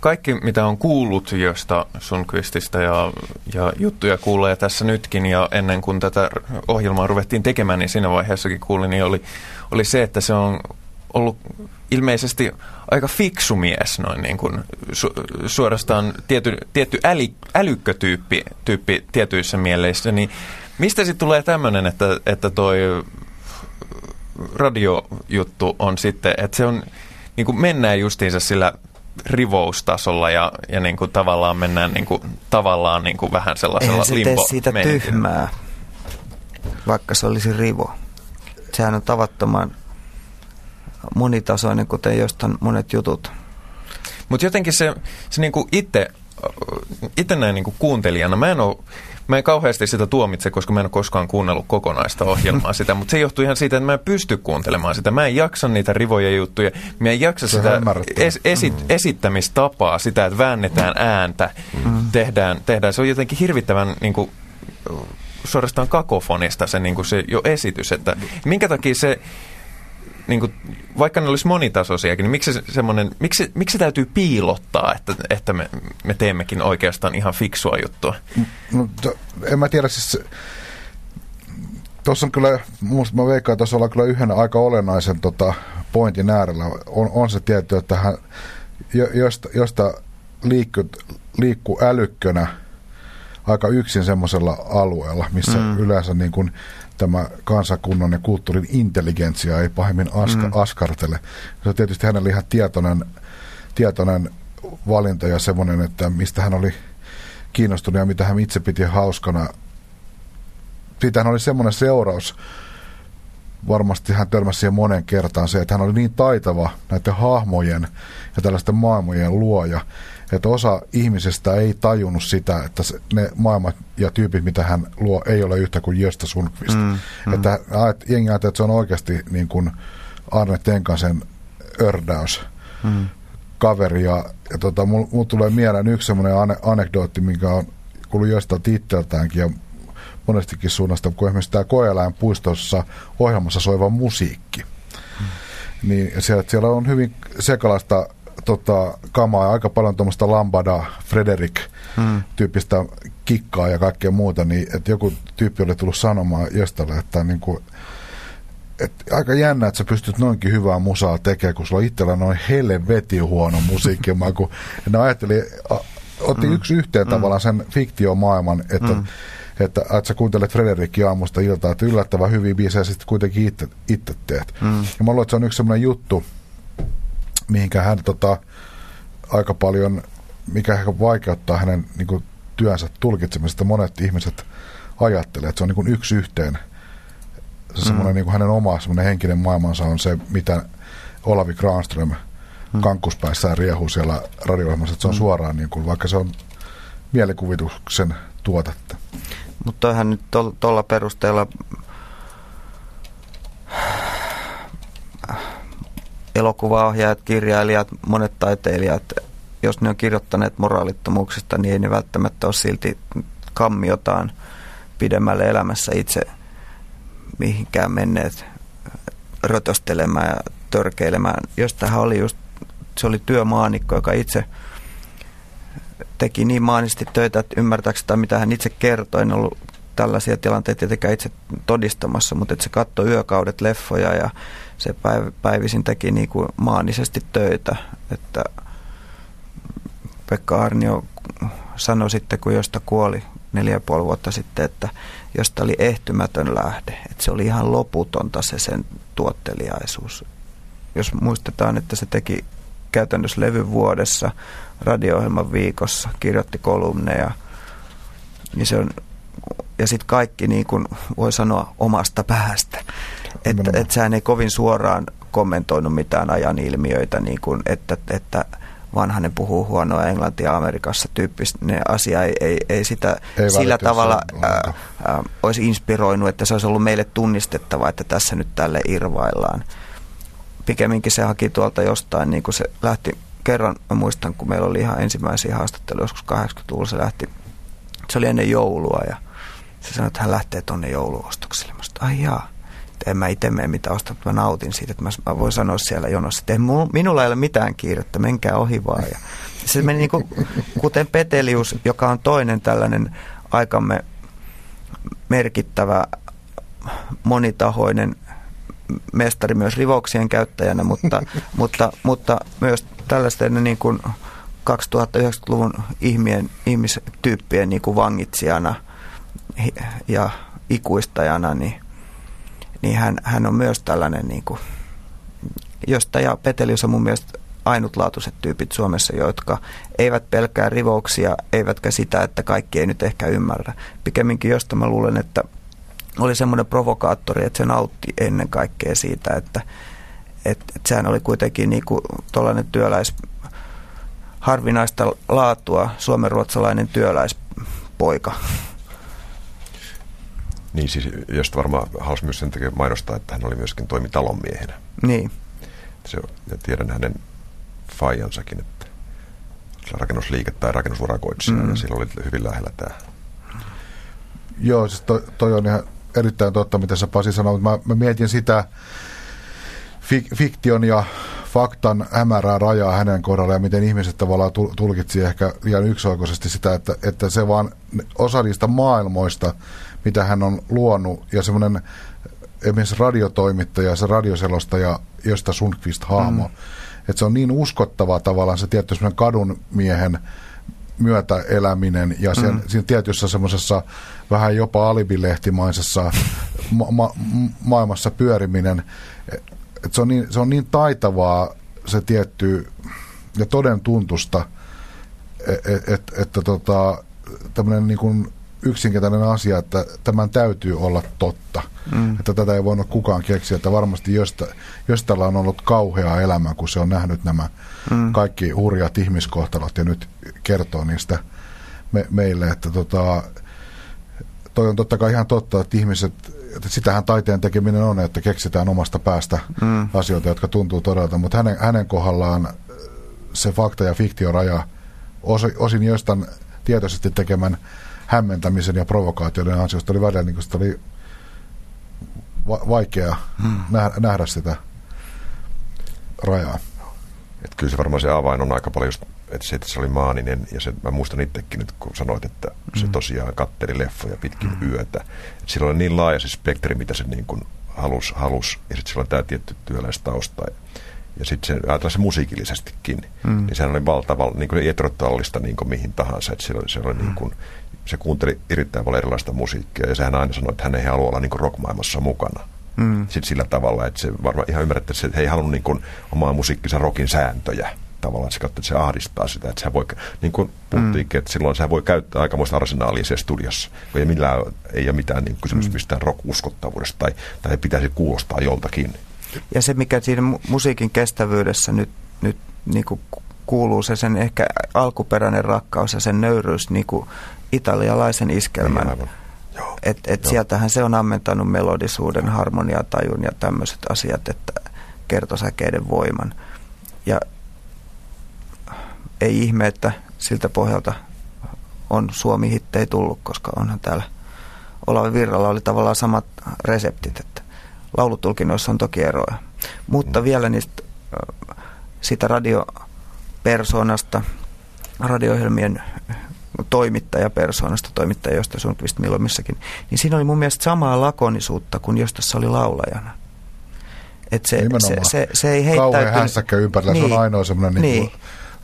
kaikki mitä on kuullut Gösta Sundqvistista ja juttuja kuulee tässä nytkin ja ennen kuin tätä ohjelmaa ruvettiin tekemään, niin siinä vaiheessakin kuulin, niin oli se, että se on ollut ilmeisesti aika fiksu mies, noin niin kuin suorastaan tietty älykkötyyppi tietyissä mieleissä, niin mistä sitten tulee tämmöinen, että toi radiojuttu on sitten, että se on niin kuin mennään justiinsa sillä rivoustasolla ja niin kuin tavallaan mennään niin kuin, vähän sellaisella limbo. Eihän se tee siitä tyhmää, vaikka se olisi rivo. Sehän on tavattoman monitasoinen, kuten jostain monet jutut. Mutta jotenkin se niin kuin itse näin niin kuin kuuntelijana, mä en kauheasti sitä tuomitse, koska mä en ole koskaan kuunnellut kokonaista ohjelmaa sitä, mutta se johtuu ihan siitä, että mä en pysty kuuntelemaan sitä. Mä en jaksa niitä rivoja juttuja, mä en jaksa sitä esittämistapaa, sitä, että väännetään ääntä, tehdään. Se on jotenkin hirvittävän niin kuin, suorastaan kakofonista se, niin kuin se jo esitys, että minkä takia se... Niin kuin, vaikka ne olisi monitasoisiakin, niin miksi täytyy piilottaa, että me teemmekin oikeastaan ihan fiksua juttua? No, en mä tiedä, siis tuossa on kyllä, musta mä veikkaan, tuossa ollaan kyllä yhden aika olennaisen pointin äärellä. On se tietty, että hän, josta liikkuu älykkönä aika yksin semmoisella alueella, missä yleensä niin kuin tämä kansakunnan ja kulttuurin intelligentsia ei pahemmin askartele. Se on tietysti hänellä ihan tietoinen valinta ja semmoinen, että mistä hän oli kiinnostunut ja mitä hän itse piti hauskana. Siitähän oli semmoinen seuraus. Varmasti hän törmäsi siihen monen kertaan se, että hän oli niin taitava näiden hahmojen ja tällaisten maailmojen luoja, että osa ihmisistä ei tajunnut sitä, että ne maailmat ja tyypit, mitä hän luo, ei ole yhtä kuin Gösta Sundqvist. Että jengi ajattelee, että se on oikeasti niin kuin Arne Tenkasen ördäys kaveri. Ja mulle tulee mieleen yksi semmoinen anekdootti, minkä on kuullut jostain itseltäänkin ja monestikin suunnasta, kun esimerkiksi tämä Koeläinpuistossa ohjelmassa soiva musiikki. Niin siellä on hyvin sekalaista kamaa ja aika paljon tuommoista Lambada, Frederick-tyyppistä kikkaa ja kaikkea muuta, niin että joku tyyppi oli tullut sanomaan Göstalle, että niinku, että aika jännä, että sä pystyt noinkin hyvää musaa tekemään, kun sulla on itsellä noin helvetin huono musiikkimaku. Ja ne ajattelin, otti yksi yhteen tavallaan sen fiktiomaailman, että sä kuuntelet Frederikkiä aamusta iltaa, että yllättävän hyviä biisejä sitten kuitenkin itse teet. Ja mä luulen, että se on yksi sellainen juttu, mihinkä hän aika paljon, mikä vaikeuttaa hänen niin kuin, työnsä tulkitsemista. Monet ihmiset ajattelee, että se on niin kuin, yksi yhteen. Se niin kuin hänen oma henkinen maailmansa on se, mitä Olavi Granström kankkuspäissään riehuu siellä radio-ohjelmassa. Se on suoraan, niin kuin, vaikka se on mielikuvituksen tuotetta. Mutta toihan nyt tuolla perusteella elokuvaohjaajat, kirjailijat, monet taiteilijat, jos ne on kirjoittaneet moraalittomuuksista, niin ei ne välttämättä ole silti kammiotaan pidemmälle elämässä itse mihinkään menneet rötöstelemään ja törkeilemään. Jostahan oli just, se oli työmaanikko, joka itse teki niin maanisti töitä, että ymmärtääkseni mitä hän itse kertoi, en ollut tällaisia tilanteita tietenkään itse todistamassa, mutta että se katsoi yökaudet leffoja ja se päivisin teki niin kuin maanisesti töitä, että Pekka Arnio sanoi sitten, kun Gösta kuoli 4,5 vuotta sitten, että Gösta oli ehtymätön lähde, että se oli ihan loputonta se sen tuotteliaisuus. Jos muistetaan, että se teki käytännössä levyn vuodessa, radio-ohjelman viikossa, kirjoitti kolumneja, niin se on, ja sitten kaikki niin kuin voi sanoa omasta päästä. Että et sehän ei kovin suoraan kommentoinut mitään ajan ilmiöitä, niin kuin, että Vanhanen puhuu huonoa englantia Amerikassa -tyyppistä. Ne asia ei sitä ei sillä tavalla olisi inspiroinut, että se olisi ollut meille tunnistettava, että tässä nyt tälle irvaillaan. Pikemminkin se haki tuolta jostain, niin kuin se lähti kerran, mä muistan, kun meillä oli ihan ensimmäisiä haastatteluja joskus 80-luvulla, se lähti, se oli ennen joulua ja se sanoi, että hän lähtee tuonne jouluostoksille. Mä sanoin, ai jaa, en mä itse mene mitä ostaa, mutta mä nautin siitä, että mä voin sanoa siellä jonossa, että minulla ei ole mitään kiirettä, menkää ohi vaan. Ja se meni niin kuin, kuten Petelius, joka on toinen tällainen aikamme merkittävä monitahoinen mestari myös rivauksien käyttäjänä, mutta myös tällaisten niin kuin 2090-luvun ihmistyyppien niin kuin vangitsijana ja ikuistajana, niin hän on myös tällainen, niin kuin, Gösta ja Petelius on mun mielestä ainutlaatuiset tyypit Suomessa, jotka eivät pelkää rivouksia, eivätkä sitä, että kaikki ei nyt ehkä ymmärrä. Pikemminkin Gösta mä luulen, että oli semmoinen provokaattori, että se nautti ennen kaikkea siitä, että sehän oli kuitenkin niin kuin tuollainen harvinaista laatua, suomenruotsalainen työläispoika. Niin siis, josta varmaan halusi myös sen takia mainostaa, että hän oli myöskin toimi talonmiehenä. Niin. Ja tiedän hänen faijansakin, että rakennusliike tai rakennusurakoitsija, ja sillä oli hyvin lähellä tämä. Joo, siis toi on ihan erittäin totta, mitä sä Pasi sanoit. Mä mietin sitä fiktion ja faktan hämärää rajaa hänen kohdallaan ja miten ihmiset tavallaan tulkitsi ehkä ihan yksioikoisesti sitä, että se vaan osa niistä maailmoista, mitä hän on luonut, ja semmoinen esimerkiksi radiotoimittaja, se radioselostaja, Gösta Sundqvist-haamo, että se on niin uskottavaa tavallaan se tietty semmoinen kadunmiehen myötäeläminen ja sen, siinä tietyssä semmoisessa vähän jopa alibilehtimaisessa maailmassa pyöriminen. Et se on niin taitavaa se tietty ja toden tuntusta, että tämmöinen niin kuin yksinkertainen asia, että tämän täytyy olla totta. Että tätä ei voinut kukaan keksiä, että varmasti Göstalla on ollut kauhea elämä, kun se on nähnyt nämä kaikki hurjat ihmiskohtalot ja nyt kertoo niistä meille, että toi on totta kai ihan totta, että ihmiset, että sitähän taiteen tekeminen on, että keksitään omasta päästä asioita, jotka tuntuu todelta, mutta hänen kohdallaan se fakta- ja fiktioraja osin jostain tietoisesti tekemän hämmentämisen ja provokaatioiden ansiosta oli välillä, niin sitä oli vaikea nähdä sitä rajaa. Et kyllä se varmaan se avain on aika paljon, että se oli maaninen, ja se, mä muistan itsekin nyt, kun sanoit, että se tosiaan katteli leffoja pitkin yötä. Et sillä oli niin laaja se spektri, mitä se niin kuin halus, ja sitten sillä oli tämä tietty työläistausta. Ja sitten ajatellaan se musiikillisestikin, niin sehän oli valtava, niin kuin etrotallista niin kuin mihin tahansa. Et se oli niin kuin, se kuunteli erittäin paljon erilaista musiikkia, ja sehän aina sanoi, että hän ei halua olla niin kuin rockmaailmassa mukana. Sitten sillä tavalla, että se varmaan ihan ymmärrettäisiin, että he ei halunnut niin kuin omaa musiikkinsa rockin sääntöjä. Tavallaan se katsoi, että se ahdistaa sitä, että sehän voi, niin kuin puhuttiinkin, että silloin sehän voi käyttää aikamoista arsenaalia siellä studiossa, kun ei ole mitään niin kysymys mistään rock-uskottavuudesta tai pitäisi kuulostaa joltakin. Ja se, mikä siinä musiikin kestävyydessä nyt niin kuin kuuluu, se sen ehkä alkuperäinen rakkaus ja sen nöyryys niin kuin italialaisen iskelmän. Että sieltähän se on ammentanut melodisuuden, harmoniatajun ja tämmöiset asiat, että kertosäkeiden voiman. Ja ei ihme, että siltä pohjalta on Suomi-hittejä tullut, koska onhan täällä Olavi Virralla oli tavallaan samat reseptit, että laulutulkinnoissa on toki eroja. Mutta vielä niistä sitä radiopersoonasta, radio-ohjelmien toimittaja, Gösta Sundqvist milloin missäkin, niin siinä oli mun mielestä samaa lakonisuutta kuin jos tässä oli laulajana. Että se ei heittäytynyt. Kauhean hässäkkä ympärillä, niin, se on ainoa semmoinen niin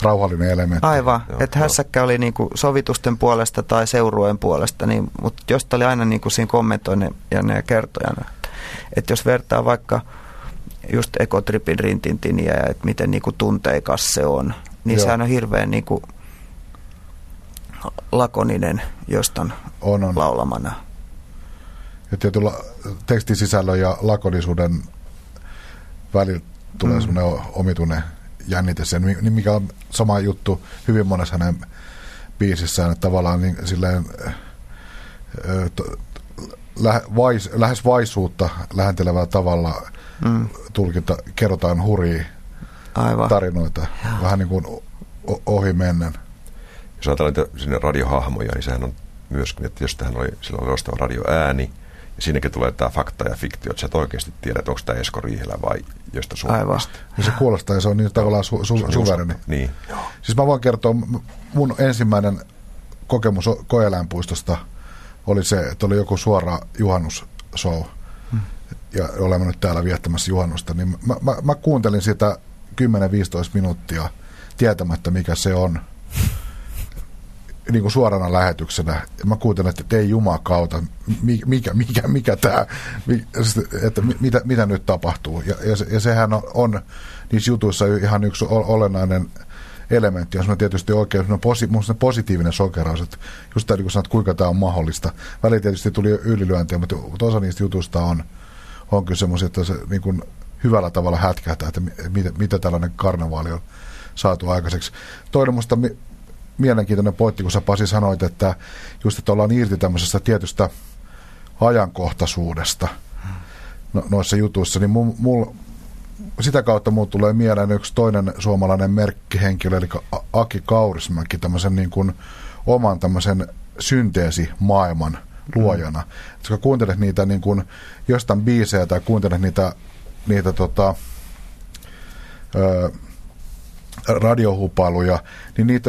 rauhallinen elementti. Aivan, että hässäkkä oli niin kuin sovitusten puolesta tai seurueen puolesta, niin, mutta Gösta oli aina niin kuin siinä kommentoijana ja kertojana. Että jos vertaa vaikka just Ecotripin rintintiniä, että miten niin kuin tunteikas se on, niin sehän on hirveän niin kuin lakoninen Göstan laulamana. Ja tietyllä tekstisisällön ja lakonisuuden välillä tulee semmoinen omituinen jännite sen, mikä on sama juttu hyvin monessa hänen biisissään, että tavallaan niin silleen lähes vaisuutta lähentelevällä tavalla kerrotaan hurjia tarinoita. Jaa. Vähän niin kuin ohi mennen. Jos ajatellaan sinne radiohahmoja, niin sehän on myöskin, että jos tähän oli silloin loistava radioääni, ja siinäkin tulee tämä fakta ja fiktio, että sä et oikeasti tiedät, onko tämä Esko Riihelä vai Gösta Sundqvist. Ja se kuulostaa, ja se on niin tavallaan suvereni. Niin. Siis mä voin kertoa, mun ensimmäinen kokemus koeläinpuistosta oli se, että oli joku suora juhannusshow, ja olemme nyt täällä viettämässä juhannusta, niin mä kuuntelin sitä 10-15 minuuttia tietämättä, mikä se on. Niin kuin suorana lähetyksenä. Mä kuuntelen, että ei jumakauta, mitä nyt tapahtuu. Ja sehän on niissä jutuissa ihan yksi olennainen elementti, jos on tietysti oikein positiivinen sokeraus, että just tämä, kun sanot, kuinka tämä on mahdollista. Välillä tietysti tuli ylilyöntiä, mutta osa niistä jutuista on kyllä semmoisia, että se niin kuin hyvällä tavalla hätkähtää, että mitä tällainen karnevaali on saatu aikaiseksi. Toinen musta mielenkiintoinen pointti, kun sä, Pasi, sanoit, että just, että ollaan irti tämmöisestä tietystä ajankohtaisuudesta noissa jutuissa, niin sitä kautta mulle tulee mieleen yksi toinen suomalainen merkkihenkilö, eli Aki Kaurismäki, tämmöisen niin kuin oman tämmöisen synteesimaailman luojana. Kun kuuntelet niitä niin kuin jostain biisejä tai kuuntelet niitä radiohupailuja, niin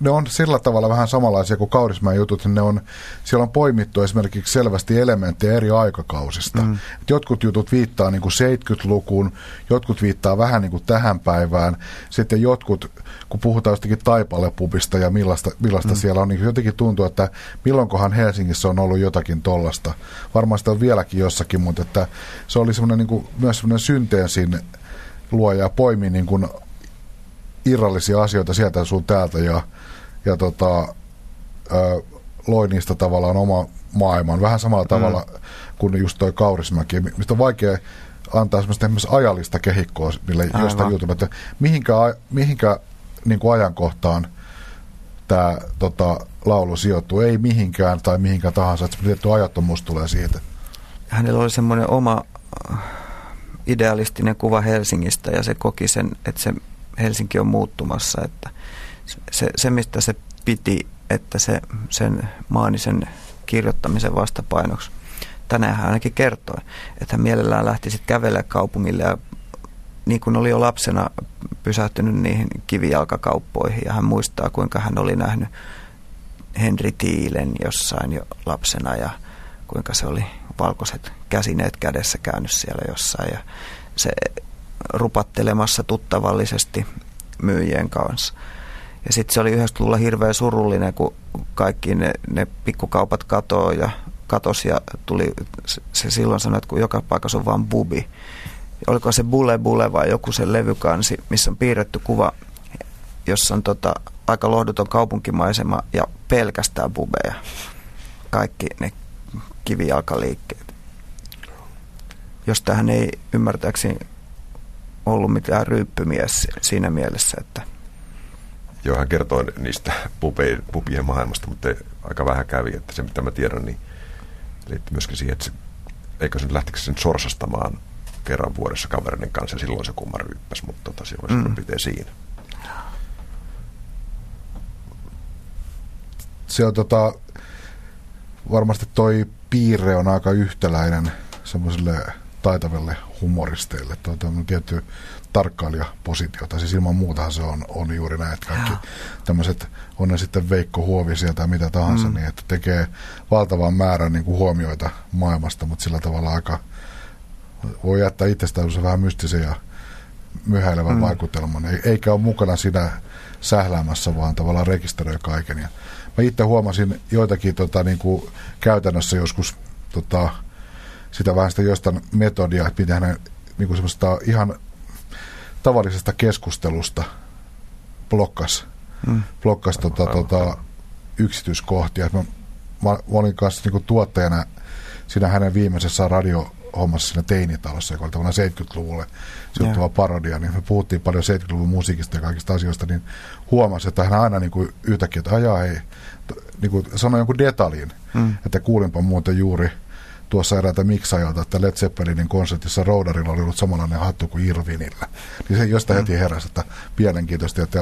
ne on sillä tavalla vähän samanlaisia kuin Kaurismäen jutut, niin siellä on poimittu esimerkiksi selvästi elementtejä eri aikakausista. Jotkut jutut viittaa niin kuin 70-lukuun, jotkut viittaa vähän niin kuin tähän päivään, sitten jotkut, kun puhutaan jostakin Taipale-pubista ja millaista siellä on, niin jotenkin tuntuu, että milloinkohan Helsingissä on ollut jotakin tollasta. Varmaan sitä on vieläkin jossakin, mutta että se oli semmoinen niin kuin, myös semmoinen synteesin luoja ja poimi niin kuin irrallisia asioita sieltä sun täältä ja loi niistä tavallaan oma maailman. Vähän samalla tavalla kuin just toi Kaurismäki, mistä on vaikea antaa esimerkiksi ajallista kehikkoa niille jostain jutulle, että mihinkä niin kuin ajankohtaan tämä laulu sijoittuu, ei mihinkään tai mihinkä tahansa, että tietty ajattomuus tulee siitä. Hänellä oli semmoinen oma idealistinen kuva Helsingistä, ja se koki sen, että se Helsinki on muuttumassa, että se mistä se piti, että sen maanisen kirjoittamisen vastapainoksi. Tänään hän ainakin kertoi, että hän mielellään lähti sitten kävellä kaupungille ja niin kuin oli jo lapsena pysähtynyt niihin kivijalkakauppoihin ja hän muistaa, kuinka hän oli nähnyt Henry Tiilen jossain jo lapsena ja kuinka se oli valkoiset käsineet kädessä käynyt siellä jossain ja se rupattelemassa tuttavallisesti myyjien kanssa. Ja sitten se oli 90-luvulla hirveän surullinen, kun kaikki ne pikkukaupat katosi ja tuli se silloin sanoi, että kun joka paikassa on vaan bubi. Oliko se bule vai joku sen levykansi, missä on piirretty kuva, jossa on aika lohduton kaupunkimaisema ja pelkästään bubeja. Kaikki ne kivijalkaliikkeet. Josta hän ei ymmärtääkseni ollut mitään ryyppymies siinä mielessä, että... Joo, hän kertoi niistä pubien maailmasta, mutta aika vähän kävi, että se mitä mä tiedän, niin liittyy myöskin siihen, että lähtikö sen sorsastamaan kerran vuodessa kavereiden kanssa, ja silloin se kumma ryyppäsi, mutta se oli sellainen pitää siinä. Se on varmasti toi piirre on aika yhtäläinen semmoiselle taitaville humoristeille, toi on tietty tarkkailijapositiota, siis ilman muutahan se on juuri näin, että kaikki tämmöiset, on ne sitten Veikko Huovisia tai mitä tahansa, niin että tekee valtavan määrän niin kuin huomioita maailmasta, mutta sillä tavalla aika voi jättää itsestään vähän mystisen ja myhäilevän vaikutelman, eikä ole mukana siinä sähläämässä, vaan tavallaan rekisteröi kaiken. Ja mä itse huomasin joitakin niin kuin käytännössä joskus sitä vähän sitä jostain metodia, että miten hänen niin kuin semmoista ihan tavallisesta keskustelusta blokkas yksityiskohtia. Mä olin kanssa niin kuin tuottajana siinä hänen viimeisessä radiohommassa siinä Teinitalossa, joka oli tavallaan 70-luvulle sijoittuva parodia, niin me puhuttiin paljon 70-luvun musiikista ja kaikista asioista, niin huomasi, että hän aina niin kuin yhtäkkiä, että ajaa hei, niin kuin sanoi jonkun detaljin, että kuulinpa muuten juuri tuossa eräältä miksaajalta, että Led Zeppelinin konsertissa Roudarilla oli ollut samanlainen hattu kuin Irvinillä. Niin se josta heti heräsi, että mielenkiintoista, että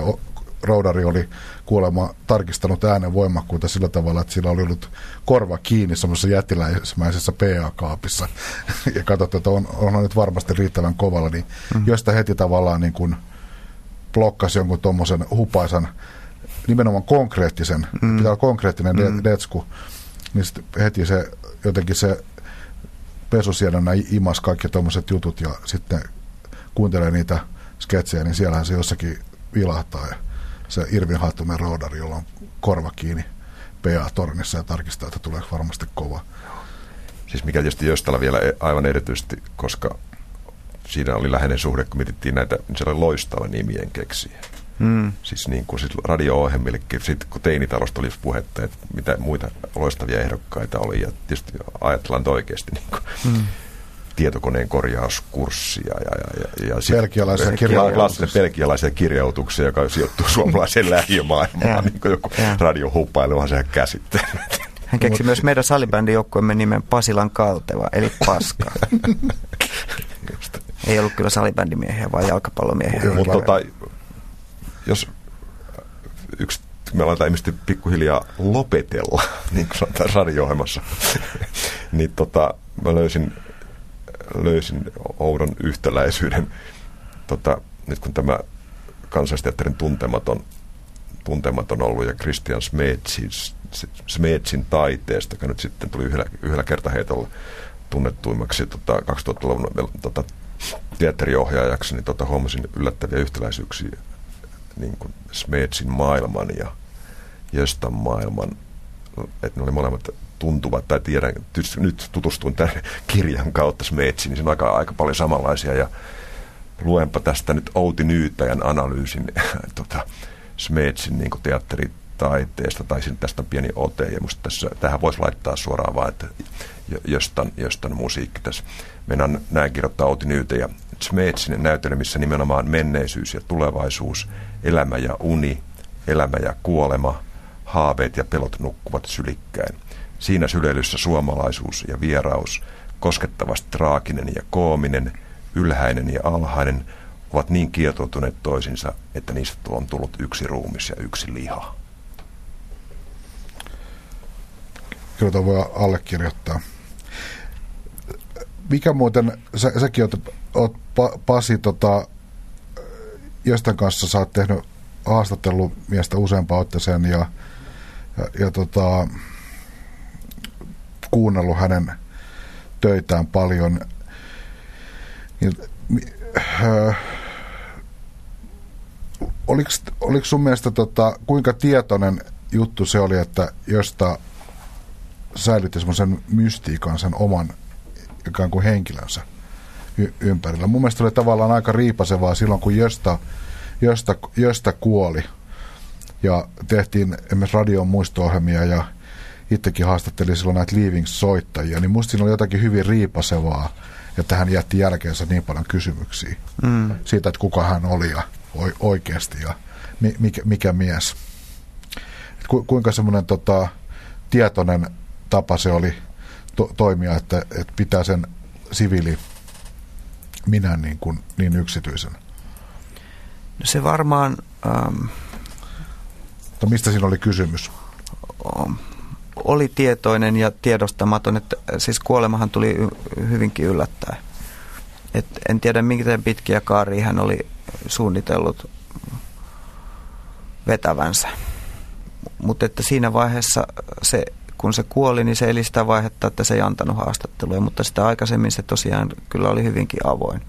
Roudari oli kuulemma tarkistanut äänen voimakkuutta sillä tavalla, että sillä oli ollut korva kiinni semmoisessa jättiläismäisessä PA-kaapissa. Ja katsottu, että onhan nyt varmasti riittävän kovalla. Niin josta heti tavallaan niin kuin blokkasi jonkun tuommoisen hupaisan, nimenomaan konkreettisen, pitää olla konkreettinen detsku, niin sitten heti se jotenkin se pesusienona imas kaikki tuommoiset jutut ja sitten kuuntelee niitä sketsejä, niin siellähän se jossakin vilahtaa ja se Irvin haattumen Roudari, jolla on korva kiinni PA-tornissa ja tarkistaa, että tulee varmasti kova. Siis mikä tietysti Göstalla vielä aivan erityisesti, koska siinä oli läheinen suhde, kun mietittiin näitä, niin se oli loistava nimien keksiä. Siis niin kuin radio-ohjelmillekin, sitten kun Teinitalosta oli puhetta, että mitä muita loistavia ehdokkaita oli, ja tietysti ajatellaan oikeasti niin kuin tietokoneen korjauskurssia. Ja belgialaisia kirjautuksia, joka sijoittuu suomalaiseen lähiömaailmaan, niin kuin joku radiohuppailuhan sehän käsittää. Hän keksi myös meidän salibändijoukkueemme nimen Pasilan Kalteva, eli Paska. Ei ollut kyllä salibändimiehiä, vaan jalkapallomiehiä. Mutta jos yksi, me aletaan ihmisesti pikkuhiljaa lopetella, niin kuin sanotaan radio-ohjelmassa, niin mä löysin oudon yhtäläisyyden. Nyt kun tämä Kansallisteatterin tuntematon ollut ja Christian Smedsin taiteesta, joka nyt sitten tuli yhdellä kertaheitolla tunnettuimmaksi 2000-luvun teatteriohjaajaksi, niin huomasin yllättäviä yhtäläisyyksiä. Niin kuin Smedsin maailman ja Göstan maailman, että ne oli molemmat tuntuvat, tai tiedän, nyt tutustuin tämän kirjan kautta Smedsiin, niin siinä on aika paljon samanlaisia, ja luenpa tästä nyt Outi Nyytäjän analyysin Smedsin niin kuin teatteritaiteesta, tai tästä pieni ote, ja musta tähän voisi laittaa suoraan vaan, että Göstan musiikki tässä. Mennään näin kirjoittaa Outi Nyytäjä. Smedsin näytelmissä nimenomaan menneisyys ja tulevaisuus, elämä ja uni, elämä ja kuolema, haaveet ja pelot nukkuvat sylikkäin. Siinä syleilyssä suomalaisuus ja vieraus, koskettavasti traaginen ja koominen, ylhäinen ja alhainen, ovat niin kietoutuneet toisinsa, että niistä on tullut yksi ruumis ja yksi liha. Kyllä tämä voi allekirjoittaa. Mikä muuten, säkin olet Pasi, jostain kanssa sä oot tehnyt haastattelun miestä useampaan otteeseen ja kuunnellut hänen töitään paljon. Oliko sun mielestä kuinka tietoinen juttu se oli, että josta säilytti semmoisen mystiikan sen oman ikään kuin henkilönsä ympärillä? Mun mielestä oli tavallaan aika riipasevaa silloin, kun Gösta kuoli ja tehtiin esimerkiksi radion muisto-ohjelmia ja itsekin haastattelin silloin näitä Leavings-soittajia, niin musta siinä oli jotakin hyvin riipasevaa, että hän jätti jälkeensä niin paljon kysymyksiä siitä, että kuka hän oli ja oikeasti ja mikä mies. Kuinka semmoinen tietoinen tapa se oli toimia, että pitää sen siviili minä niin yksityisen. No se varmaan... mistä siinä oli kysymys? Oli tietoinen ja tiedostamaton, että siis kuolemahan tuli hyvinkin yllättäen. Et en tiedä, miten pitkiä kaaria hän oli suunnitellut vetävänsä. Mutta että siinä vaiheessa, se, kun se kuoli, niin se eli sitä vaihetta, että se ei antanut haastatteluja, mutta sitä aikaisemmin se tosiaan kyllä oli hyvinkin avoin.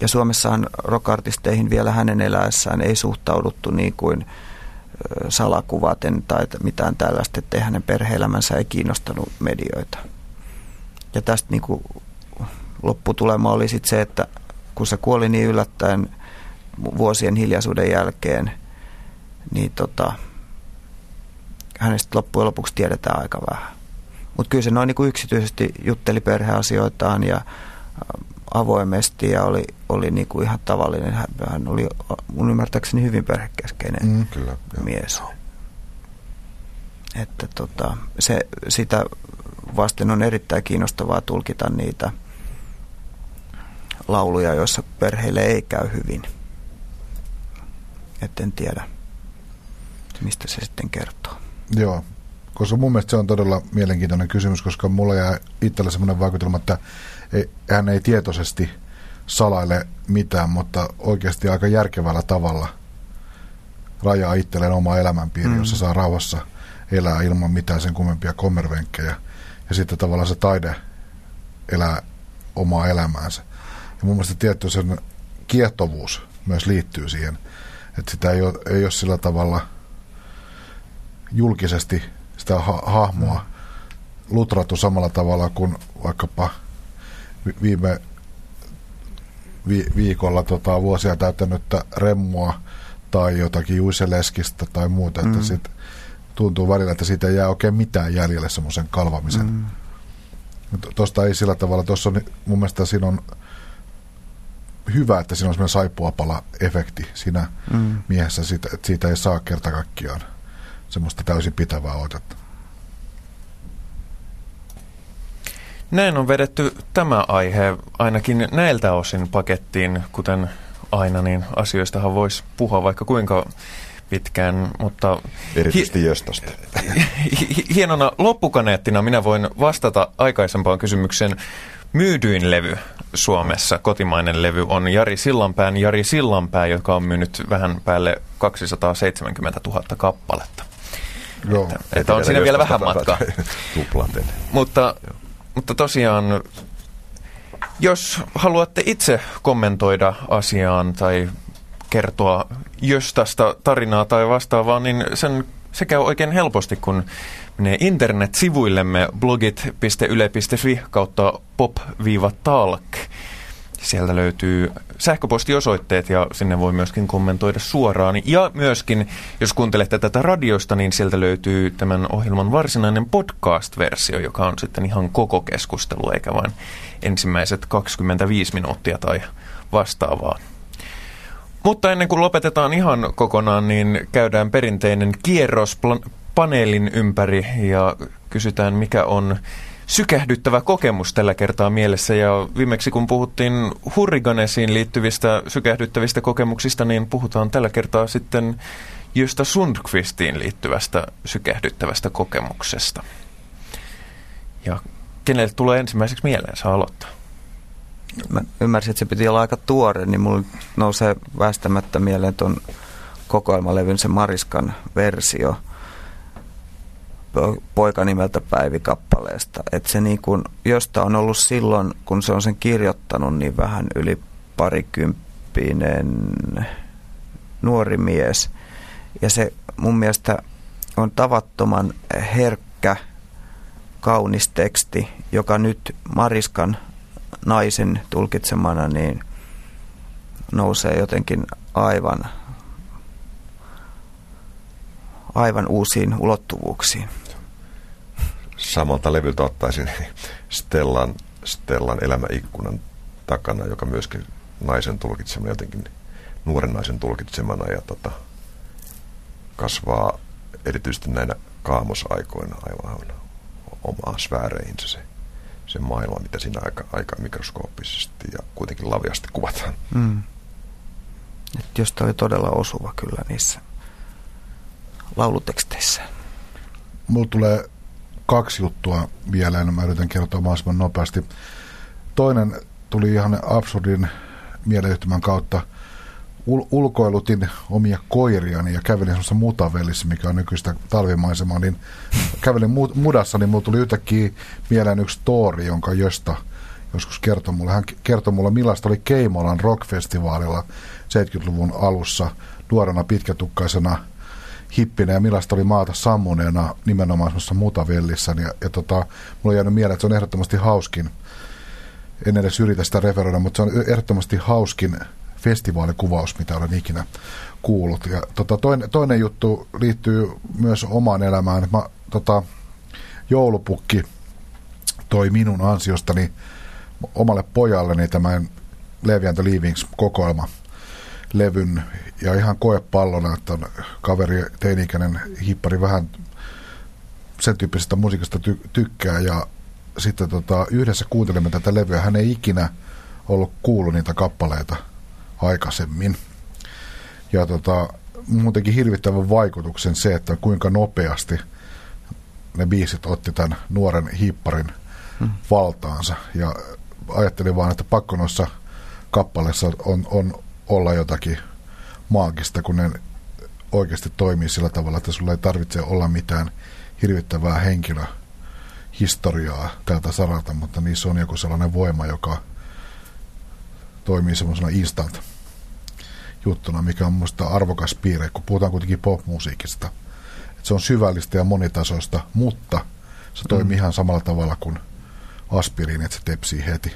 Ja Suomessahan rock-artisteihin vielä hänen eläessään ei suhtauduttu niin kuin salakuvaten tai mitään tällaista, ettei hänen perhe-elämänsä ei kiinnostanut medioita. Ja tästä niin kuin lopputulema oli sitten se, että kun se kuoli niin yllättäen vuosien hiljaisuuden jälkeen, niin hänestä loppujen lopuksi tiedetään aika vähän. Mutta kyllä se noin niin kuin yksityisesti jutteli perheasioitaan ja avoimesti ja oli niin kuin ihan tavallinen. Hän oli mun ymmärtääkseni hyvin perhekeskeinen kyllä, mies. Että sitä vasten on erittäin kiinnostavaa tulkita niitä lauluja, joissa perheille ei käy hyvin. Et en tiedä, mistä se sitten kertoo. Joo, koska mun mielestä se on todella mielenkiintoinen kysymys, koska mulla jää itsellä semmoinen vaikutelma, että hän ei tietoisesti salaile mitään, mutta oikeasti aika järkevällä tavalla rajaa itselleen oma elämänpiiri, jossa saa rauhassa elää ilman mitään sen kummempia kommervenkkejä. Ja sitten tavallaan se taide elää omaa elämäänsä. Ja mun mielestä tietty sen kiehtovuus myös liittyy siihen, että sitä ei ole sillä tavalla julkisesti sitä hahmoa lutrattu samalla tavalla kuin vaikkapa viime viikolla vuosia täyttänyttä Remua tai jotakin Juiseleskistä tai muuta, että sit tuntuu välillä, että siitä ei jää oikein mitään jäljelle semmoisen kalvamisen. Tuosta ei sillä tavalla, tuossa on mun mielestä siinä on hyvä, että siinä on semmoinen saippuapala-efekti siinä miehessä, että siitä ei saa kerta kaikkiaan semmoista täysin pitävää otetta. Näin on vedetty tämä aihe ainakin näiltä osin pakettiin, kuten aina, niin asioistahan voisi puhua vaikka kuinka pitkään, mutta... Erityisesti Göstasta. Hienona loppukaneettina minä voin vastata aikaisempaan kysymykseen. Myydyin levy Suomessa, kotimainen levy, on Jari Sillanpää, joka on myynyt vähän päälle 270 000 kappaletta. Joo, että on siinä vielä vähän matkaa. Mutta tosiaan, jos haluatte itse kommentoida asiaan tai kertoa Göstasta tarinaa tai vastaavaa, niin se käy oikein helposti, kun menee internet-sivuillemme blogit.yle.fi/pop-talk. Sieltä löytyy sähköpostiosoitteet ja sinne voi myöskin kommentoida suoraan. Ja myöskin, jos kuuntelette tätä radiosta, niin sieltä löytyy tämän ohjelman varsinainen podcast-versio, joka on sitten ihan koko keskustelu, eikä vain ensimmäiset 25 minuuttia tai vastaavaa. Mutta ennen kuin lopetetaan ihan kokonaan, niin käydään perinteinen kierros paneelin ympäri ja kysytään, mikä on sykähdyttävä kokemus tällä kertaa mielessä, ja viimeksi kun puhuttiin Hurrikanesiin liittyvistä sykähdyttävistä kokemuksista, niin puhutaan tällä kertaa sitten Gösta Sundqvistiin liittyvästä sykähdyttävästä kokemuksesta. Ja kenelle tulee ensimmäiseksi mieleen, saa aloittaa? Mä ymmärsin, että se piti olla aika tuore, niin mulla nousee väistämättä mieleen tuon kokoelmalevyn se Mariskan versio Poika nimeltä Päivi kappaleesta. Että se niin kuin, josta on ollut silloin, kun se on sen kirjoittanut, niin vähän yli parikymppinen nuori mies. Ja se mun mielestä on tavattoman herkkä, kaunis teksti, joka nyt Mariskan naisen tulkitsemana niin nousee jotenkin aivan uusiin ulottuvuuksiin. Samalta levyltä ottaisin Stellan elämäikkunan takana, joka myöskin naisen tulkitsemana, jotenkin nuoren naisen tulkitsemana, ja kasvaa erityisesti näinä kaamosaikoina aivan omaa sfääreihinsä se maailma, mitä siinä aika mikroskooppisesti ja kuitenkin laviasti kuvataan. Mm. Josta oli todella osuva kyllä niissä lauluteksteissä. Mulla tulee kaksi juttua vielä, ja mä yritän kertoa mahdollisimman nopeasti. Toinen tuli ihan absurdin mieleyhtymän kautta. Ulkoilutin omia koiriani ja kävelin semmoisessa mutavelissä, mikä on nykyistä talvimaisemaa, niin kävelin mudassa, niin mulla tuli yhtäkkiä mieleen yksi story, jonka Gösta joskus kertoi mulle. Hän kertoi mulle, millaista oli Keimolan rockfestivaalilla 70-luvun alussa nuorena pitkätukkaisena hippinä, ja millaista oli maata sammuneena nimenomaan semmoisessa mutavellissä. Ja mulla on jäänyt mieleen, että se on ehdottomasti hauskin, en edes yritä sitä referoida, mutta se on ehdottomasti hauskin festivaalikuvaus, mitä olen ikinä kuullut. Ja toinen juttu liittyy myös omaan elämään. Mä, joulupukki toi minun ansiostani omalle pojalleni tämän Leevi and the Leavings -kokoelmalevyn, ja ihan koepallona, että on kaveri, teini-ikäinen hippari, vähän sen tyyppisestä musiikasta tykkää, ja sitten yhdessä kuuntelimme tätä levyä. Hän ei ikinä ollut kuullut niitä kappaleita aikaisemmin. Ja muutenkin hirvittävän vaikutuksen se, että kuinka nopeasti ne biisit otti tämän nuoren hiipparin valtaansa. Ja ajattelin vaan, että pakko noissa kappaleissa on olla jotakin maagista, kun ne oikeasti toimii sillä tavalla, että sulla ei tarvitse olla mitään hirvittävää henkilöhistoriaa tältä saralta, mutta niissä on joku sellainen voima, joka toimii semmoisena instant-juttuna, mikä on minusta arvokas piirre, kun puhutaan kuitenkin pop-musiikista. Et se on syvällistä ja monitasoista, mutta se toimii ihan samalla tavalla kuin aspiriin, että se tepsii heti.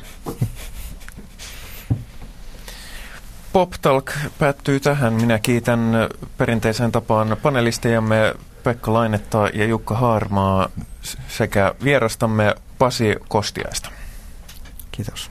Pop Talk päättyy tähän. Minä kiitän perinteiseen tapaan panelistejamme Pekko Lainetta ja Jukka Haarmaa sekä vierastamme Pasi Kostiaista. Kiitos.